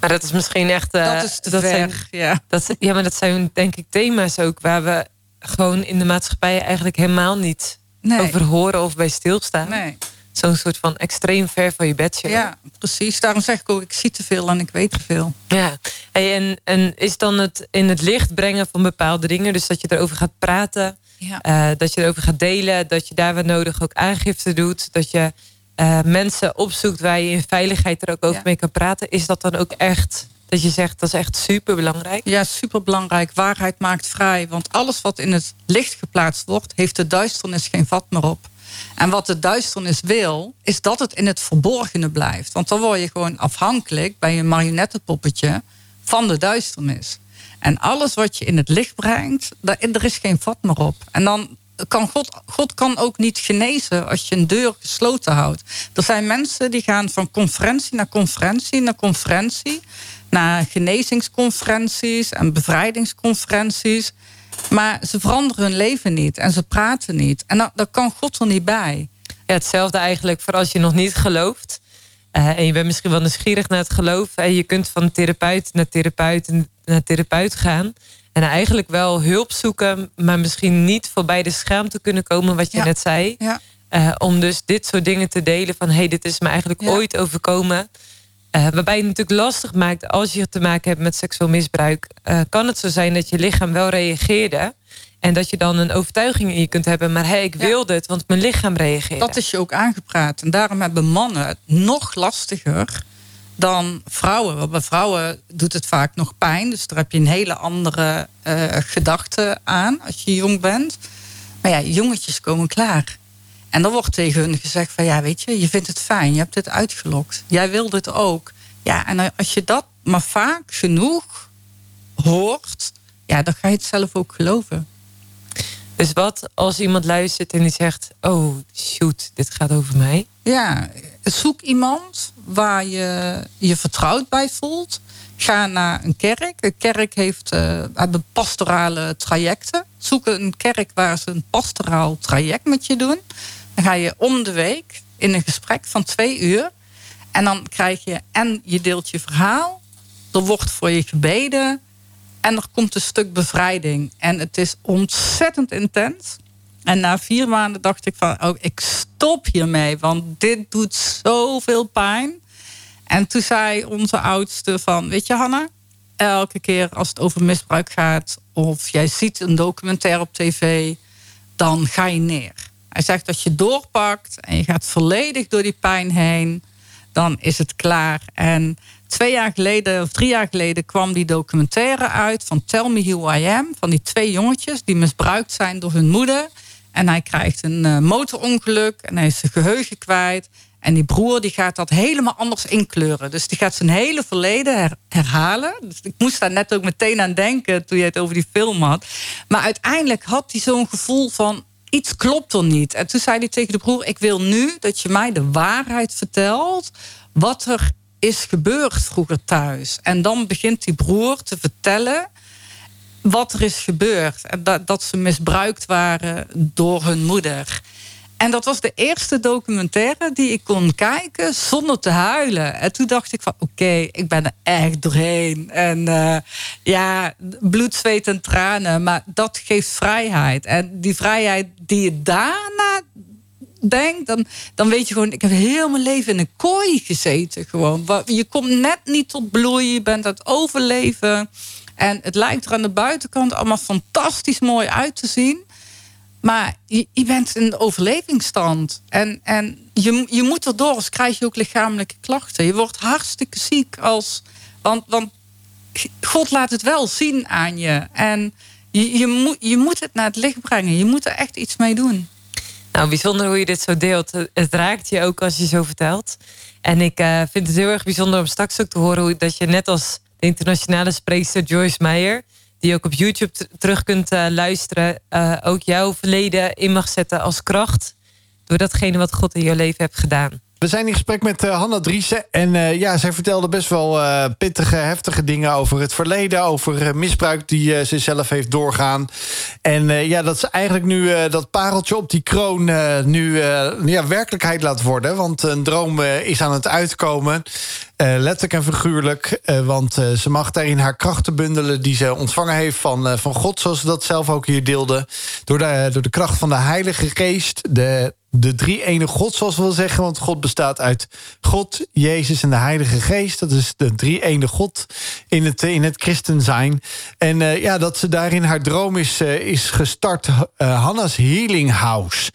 Maar dat is misschien echt... dat is te ver, maar dat zijn denk ik thema's ook... waar we gewoon in de maatschappij eigenlijk helemaal niet... Nee. Over horen of bij stilstaan. Nee. Zo'n soort van extreem ver van je bedje. Ja, precies. Daarom zeg ik ook, ik zie te veel en ik weet te veel. Ja. En is dan het in het licht brengen van bepaalde dingen... dus dat je erover gaat praten, dat je erover gaat delen... dat je daar waar nodig ook aangifte doet... dat je mensen opzoekt waar je in veiligheid er ook over mee kan praten... is dat dan ook echt... dat je zegt, dat is echt superbelangrijk. Ja, superbelangrijk. Waarheid maakt vrij. Want alles wat in het licht geplaatst wordt... heeft de duisternis geen vat meer op. En wat de duisternis wil... is dat het in het verborgene blijft. Want dan word je gewoon afhankelijk... bij je marionettenpoppetje van de duisternis. En alles wat je in het licht brengt... er is geen vat meer op. En dan kan God kan ook niet genezen... als je een deur gesloten houdt. Er zijn mensen die gaan van conferentie naar conferentie... naar genezingsconferenties en bevrijdingsconferenties. Maar ze veranderen hun leven niet en ze praten niet. En daar kan God er niet bij. Ja, hetzelfde eigenlijk voor als je nog niet gelooft. En je bent misschien wel nieuwsgierig naar het geloof. En je kunt van therapeut naar therapeut naar therapeut gaan. En eigenlijk wel hulp zoeken. Maar misschien niet voorbij de schaamte kunnen komen wat je net zei. Ja. Om dus dit soort dingen te delen. Van dit is me eigenlijk ooit overkomen... waarbij je het natuurlijk lastig maakt... als je te maken hebt met seksueel misbruik... kan het zo zijn dat je lichaam wel reageerde... En dat je dan een overtuiging in je kunt hebben. Maar ik wilde het, want mijn lichaam reageerde. Dat is je ook aangepraat. En daarom hebben mannen het nog lastiger dan vrouwen. Want bij vrouwen doet het vaak nog pijn. Dus daar heb je een hele andere gedachte aan als je jong bent. Maar ja, jongetjes komen klaar. En dan wordt tegen hun gezegd van ja, weet je, je vindt het fijn. Je hebt dit uitgelokt. Jij wil dit ook. Ja, en als je dat maar vaak genoeg hoort, ja, dan ga je het zelf ook geloven. Dus wat als iemand luistert en die zegt, oh shoot, dit gaat over mij? Ja, zoek iemand waar je je vertrouwd bij voelt. Ga naar een kerk. Een kerk hebben pastorale trajecten. Zoek een kerk waar ze een pastoraal traject met je doen. Dan ga je om de week in een gesprek van 2 uur. En dan krijg je, en je deelt je verhaal. Er wordt voor je gebeden. En er komt een stuk bevrijding. En het is ontzettend intens. En na 4 maanden dacht ik van, oh, ik stop hiermee. Want dit doet zoveel pijn. En toen zei onze oudste van, weet je Hanna, elke keer als het over misbruik gaat, of jij ziet een documentaire op tv, dan ga je neer. Hij zegt dat je doorpakt en je gaat volledig door die pijn heen, dan is het klaar. En 2 jaar geleden of 3 jaar geleden kwam die documentaire uit van Tell Me Who I Am, van die 2 jongetjes die misbruikt zijn door hun moeder. En hij krijgt een motorongeluk en hij is zijn geheugen kwijt. En die broer die gaat dat helemaal anders inkleuren. Dus die gaat zijn hele verleden herhalen. Dus ik moest daar net ook meteen aan denken toen je het over die film had. Maar uiteindelijk had hij zo'n gevoel van, iets klopt er niet. En toen zei hij tegen de broer, ik wil nu dat je mij de waarheid vertelt wat er is gebeurd vroeger thuis. En dan begint die broer te vertellen wat er is gebeurd. En dat ze misbruikt waren door hun moeder. En dat was de eerste documentaire die ik kon kijken zonder te huilen. En toen dacht ik van, oké, ik ben er echt doorheen. En ja, bloed, zweet en tranen. Maar dat geeft vrijheid. En die vrijheid die je daarna denkt, dan weet je gewoon, ik heb heel mijn leven in een kooi gezeten. Gewoon. Je komt net niet tot bloei, je bent aan het overleven. En het lijkt er aan de buitenkant allemaal fantastisch mooi uit te zien. Maar je bent in de overlevingsstand. En je moet erdoor, anders krijg je ook lichamelijke klachten. Je wordt hartstikke ziek. Want God laat het wel zien aan je. En je moet het naar het licht brengen. Je moet er echt iets mee doen. Nou, bijzonder hoe je dit zo deelt. Het raakt je ook als je zo vertelt. En ik vind het heel erg bijzonder om straks ook te horen dat je net als de internationale spreekster Joyce Meyer, die ook op YouTube terug kunt luisteren, ook jouw verleden in mag zetten als kracht door datgene wat God in jouw leven hebt gedaan. We zijn in gesprek met Hanna Driessen. En ja, zij vertelde best wel pittige, heftige dingen over het verleden, over misbruik die ze zelf heeft doorgaan. En ja, dat ze eigenlijk nu dat pareltje op die kroon nu werkelijkheid laat worden. Want een droom is aan het uitkomen, letterlijk en figuurlijk. Want ze mag daarin haar krachten bundelen die ze ontvangen heeft van God, zoals ze dat zelf ook hier deelde. Door de kracht van de Heilige Geest, de drie ene God, zoals we wel zeggen. Want God bestaat uit God, Jezus en de Heilige Geest. Dat is de drie ene God in het christen zijn. En ja, dat ze daarin haar droom is gestart. Hanna's Healing House.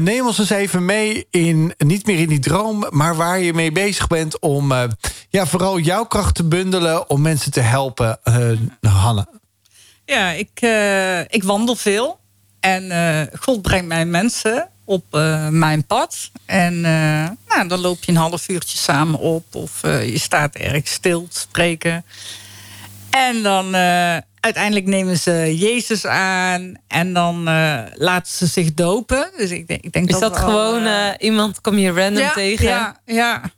Neem ons eens even mee in, niet meer in die droom, maar waar je mee bezig bent om vooral jouw kracht te bundelen om mensen te helpen. Hanna. Ja, ik wandel veel. En God brengt mij mensen op mijn pad. En dan loop je een half uurtje samen op. Of je staat erg stil te spreken. En dan uiteindelijk nemen ze Jezus aan. En dan laten ze zich dopen. Dus ik denk is dat gewoon iemand kom je random tegen? Ja.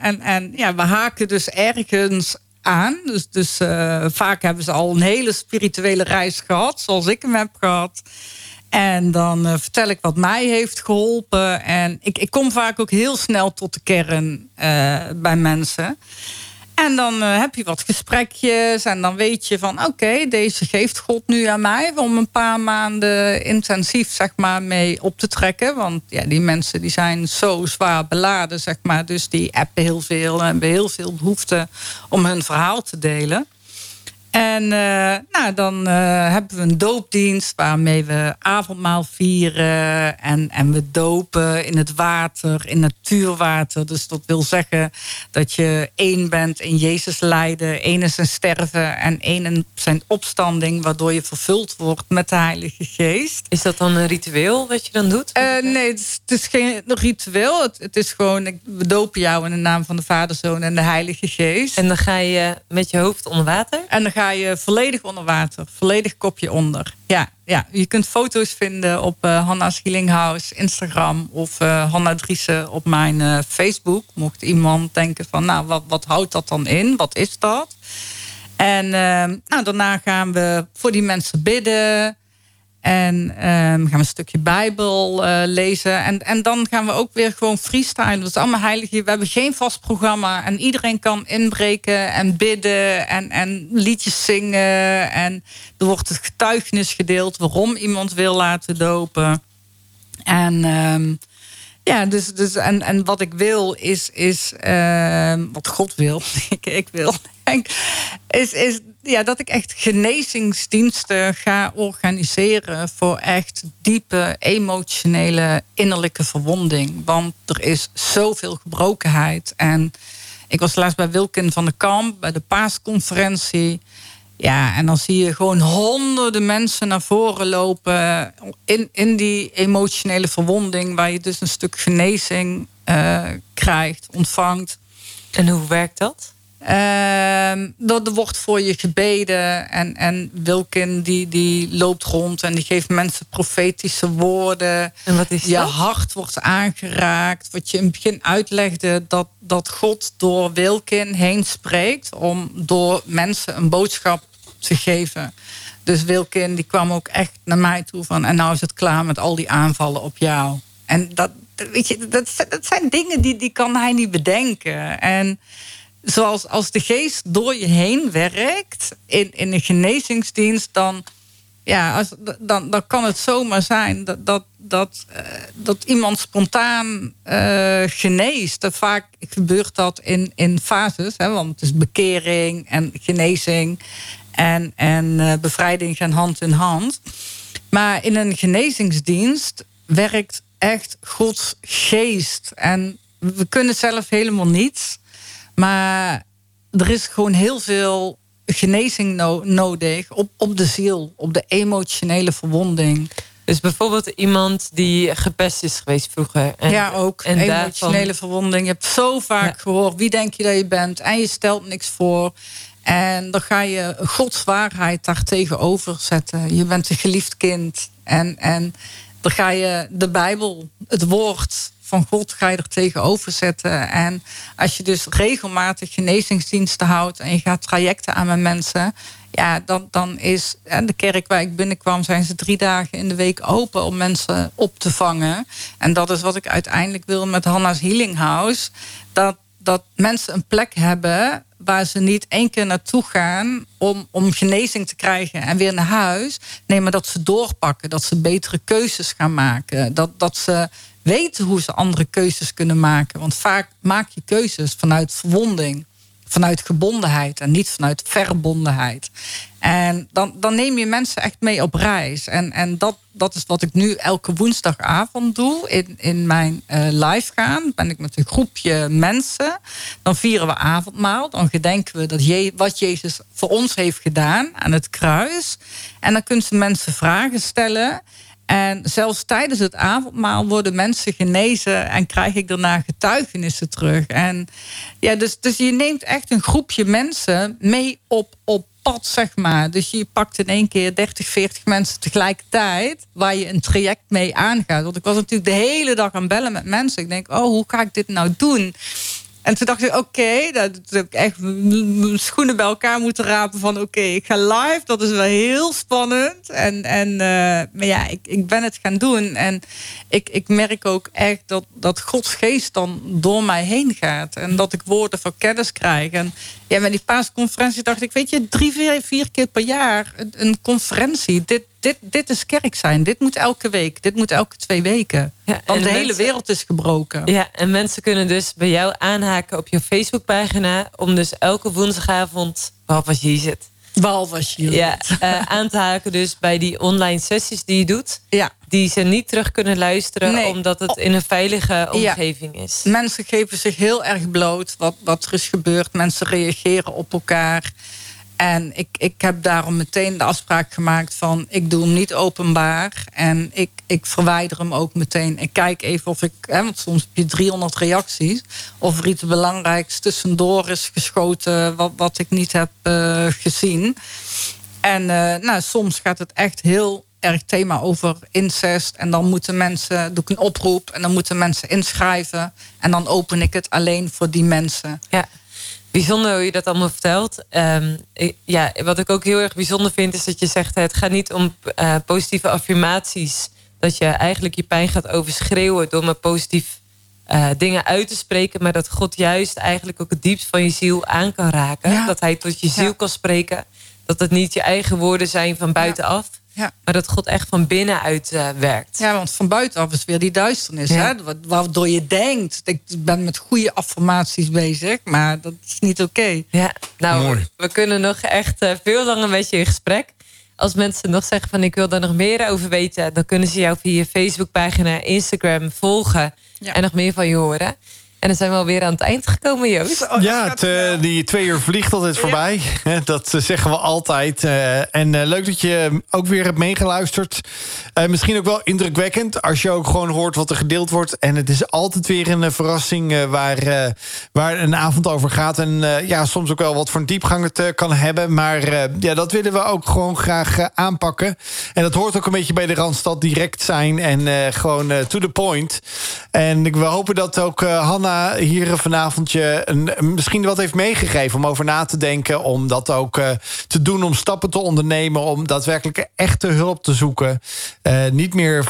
En ja, we haken dus ergens aan. Dus vaak hebben ze al een hele spirituele reis gehad. Zoals ik hem heb gehad. En dan vertel ik wat mij heeft geholpen. En ik kom vaak ook heel snel tot de kern bij mensen. En dan heb je wat gesprekjes. En dan weet je van oké, deze geeft God nu aan mij. Om een paar maanden intensief mee op te trekken. Want ja, die mensen die zijn zo zwaar beladen. Dus die appen heel veel en hebben heel veel behoefte om hun verhaal te delen. En dan hebben we een doopdienst waarmee we avondmaal vieren. En we dopen in het water, in natuurwater. Dus dat wil zeggen dat je één bent in Jezus lijden. Één is zijn sterven en één in zijn opstanding. Waardoor je vervuld wordt met de Heilige Geest. Is dat dan een ritueel wat je dan doet? Nee, het is geen ritueel. Het is gewoon, we dopen jou in de naam van de Vader, Zoon en de Heilige Geest. En dan ga je met je hoofd onder water? En dan ga je volledig onder water. Volledig kopje onder. Ja. Je kunt foto's vinden op Hanna's Healing House, Instagram of Hanna Driessen op mijn Facebook. Mocht iemand denken van, nou, wat houdt dat dan in? Wat is dat? En daarna gaan we voor die mensen bidden. En gaan we een stukje Bijbel lezen. En dan gaan we ook weer gewoon freestylen. Dat is allemaal heilig. We hebben geen vast programma. En iedereen kan inbreken en bidden. En liedjes zingen. En er wordt het getuigenis gedeeld. Waarom iemand wil laten dopen. En dus wat ik wil is wat God wil. ik wil. Is ja, dat ik echt genezingsdiensten ga organiseren voor echt diepe emotionele innerlijke verwonding. Want er is zoveel gebrokenheid. En ik was laatst bij Wilkin van de Kamp, bij de paasconferentie. Ja, en dan zie je gewoon honderden mensen naar voren lopen in die emotionele verwonding, waar je dus een stuk genezing krijgt, ontvangt. En hoe werkt dat? Er wordt voor je gebeden. En Wilkin die loopt rond en die geeft mensen profetische woorden. En wat is dat? Je hart wordt aangeraakt. Wat je in het begin uitlegde, dat God door Wilkin heen spreekt om door mensen een boodschap te geven. Dus Wilkin die kwam ook echt naar mij toe van, en nou is het klaar met al die aanvallen op jou. En dat, weet je, dat zijn dingen die kan hij niet bedenken. En zoals als de geest door je heen werkt in een genezingsdienst, dan kan het zomaar zijn dat iemand spontaan geneest. Vaak gebeurt dat in fases, hè, want het is bekering en genezing en bevrijding gaan hand in hand. Maar in een genezingsdienst werkt echt Gods geest. En we kunnen zelf helemaal niets. Maar er is gewoon heel veel genezing nodig op de ziel, op de emotionele verwonding. Dus bijvoorbeeld iemand die gepest is geweest vroeger. En emotionele verwonding. Je hebt zo vaak gehoord, wie denk je dat je bent? En je stelt niks voor. En dan ga je Gods waarheid daar tegenover zetten. Je bent een geliefd kind. En dan ga je de Bijbel, het woord van God, ga je er tegenover zetten. En als je dus regelmatig genezingsdiensten houdt en je gaat trajecten aan met mensen, ja, dan is de kerk waar ik binnenkwam, zijn ze 3 dagen in de week open om mensen op te vangen. En dat is wat ik uiteindelijk wil met Hanna's Healing House. Dat mensen een plek hebben waar ze niet 1 keer naartoe gaan om genezing te krijgen en weer naar huis. Nee, maar dat ze doorpakken, dat ze betere keuzes gaan maken. Dat ze weten hoe ze andere keuzes kunnen maken. Want vaak maak je keuzes vanuit verwonding, vanuit gebondenheid en niet vanuit verbondenheid. En dan neem je mensen echt mee op reis. En dat is wat ik nu elke woensdagavond doe. In mijn live gaan ben ik met een groepje mensen. Dan vieren we avondmaal. Dan gedenken we wat Jezus voor ons heeft gedaan aan het kruis. En dan kunnen ze mensen vragen stellen. En zelfs tijdens het avondmaal worden mensen genezen en krijg ik daarna getuigenissen terug. En ja, dus je neemt echt een groepje mensen mee op pad, zeg maar. Dus je pakt in 1 keer 30, 40 mensen tegelijkertijd waar je een traject mee aangaat. Want ik was natuurlijk de hele dag aan bellen met mensen. Ik denk, hoe ga ik dit nou doen? En toen dacht ik, dat heb ik echt mijn schoenen bij elkaar moeten rapen van ik ga live, dat is wel heel spannend. Maar ik ben het gaan doen. En ik merk ook echt dat Gods geest dan door mij heen gaat. En dat ik woorden van kennis krijg. En ja, met die paasconferentie dacht ik, 3-4 keer per jaar een conferentie. Dit is kerk zijn. Dit moet elke week. Dit moet elke 2 weken. Ja, want de hele wereld is gebroken. Ja, en mensen kunnen dus bij jou aanhaken op je Facebookpagina om dus elke woensdagavond, behalve als je hier zit, Behalve als je aan te haken dus bij die online sessies die je doet. Ja. Die ze niet terug kunnen luisteren, omdat het in een veilige omgeving is. Mensen geven zich heel erg bloot wat er is gebeurd. Mensen reageren op elkaar. En ik heb daarom meteen de afspraak gemaakt van... ik doe hem niet openbaar en ik verwijder hem ook meteen. Ik kijk even of ik... want soms heb je 300 reacties. Of er iets belangrijks tussendoor is geschoten... wat ik niet heb gezien. En soms gaat het echt heel erg thema over incest. En dan moeten mensen... doe ik een oproep en dan moeten mensen inschrijven. En dan open ik het alleen voor die mensen. Ja. Bijzonder hoe je dat allemaal vertelt. Wat ik ook heel erg bijzonder vind... is dat je zegt, het gaat niet om positieve affirmaties. Dat je eigenlijk je pijn gaat overschreeuwen... door maar positief dingen uit te spreken... maar dat God juist eigenlijk ook het diepst van je ziel aan kan raken. Ja. Dat hij tot je ziel kan spreken. Dat het niet je eigen woorden zijn van buitenaf... Ja. Maar dat God echt van binnenuit werkt. Ja, want van buitenaf is weer die duisternis. Ja. Hè? Waardoor je denkt, ik ben met goede affirmaties bezig... maar dat is niet oké. Ja, nou, mooi. We kunnen nog echt veel langer met je in gesprek. Als mensen nog zeggen van ik wil daar nog meer over weten... dan kunnen ze jou via je Facebookpagina, Instagram volgen... en nog meer van je horen. En dan zijn we alweer aan het eind gekomen, Joost. Die 2 uur vliegt altijd voorbij. Ja. Dat zeggen we altijd. En leuk dat je ook weer hebt meegeluisterd. Misschien ook wel indrukwekkend... als je ook gewoon hoort wat er gedeeld wordt. En het is altijd weer een verrassing waar een avond over gaat. En soms ook wel wat voor een diepgang het kan hebben. Maar dat willen we ook gewoon graag aanpakken. En dat hoort ook een beetje bij de Randstad direct zijn. En gewoon to the point. En we hopen dat ook Hanna hier vanavond je misschien wat heeft meegegeven... om over na te denken, om dat ook te doen... om stappen te ondernemen, om daadwerkelijk echte hulp te zoeken. Niet meer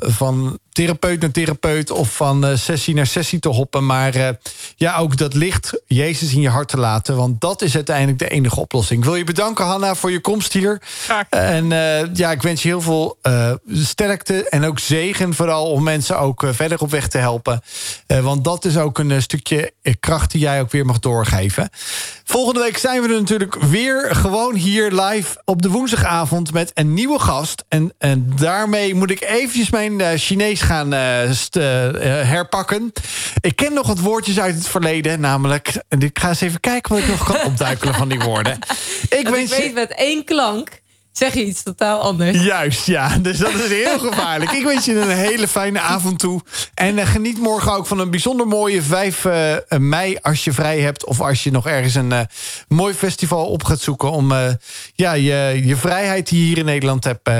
van therapeut naar therapeut of van sessie naar sessie te hoppen... maar ook dat licht Jezus in je hart te laten... want dat is uiteindelijk de enige oplossing. Ik wil je bedanken, Hanna, voor je komst hier. Graag. En ik wens je heel veel sterkte en ook zegen... vooral om mensen ook verder op weg te helpen. Want dat is ook een stukje kracht die jij ook weer mag doorgeven. Volgende week zijn we er natuurlijk weer gewoon hier live... op de woensdagavond met een nieuwe gast. En daarmee moet ik eventjes mijn Chinees gaan herpakken. Ik ken nog wat woordjes uit het verleden, namelijk... en ik ga eens even kijken wat ik nog kan opduikelen van die woorden. Ik weet met 1 klank... zeg je iets totaal anders. Juist, ja. Dus dat is heel gevaarlijk. Ik wens je een hele fijne avond toe. En geniet morgen ook van een bijzonder mooie 5 mei... als je vrij hebt of als je nog ergens een mooi festival op gaat zoeken... om je vrijheid die je hier in Nederland hebt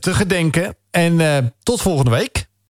te gedenken. En tot volgende week.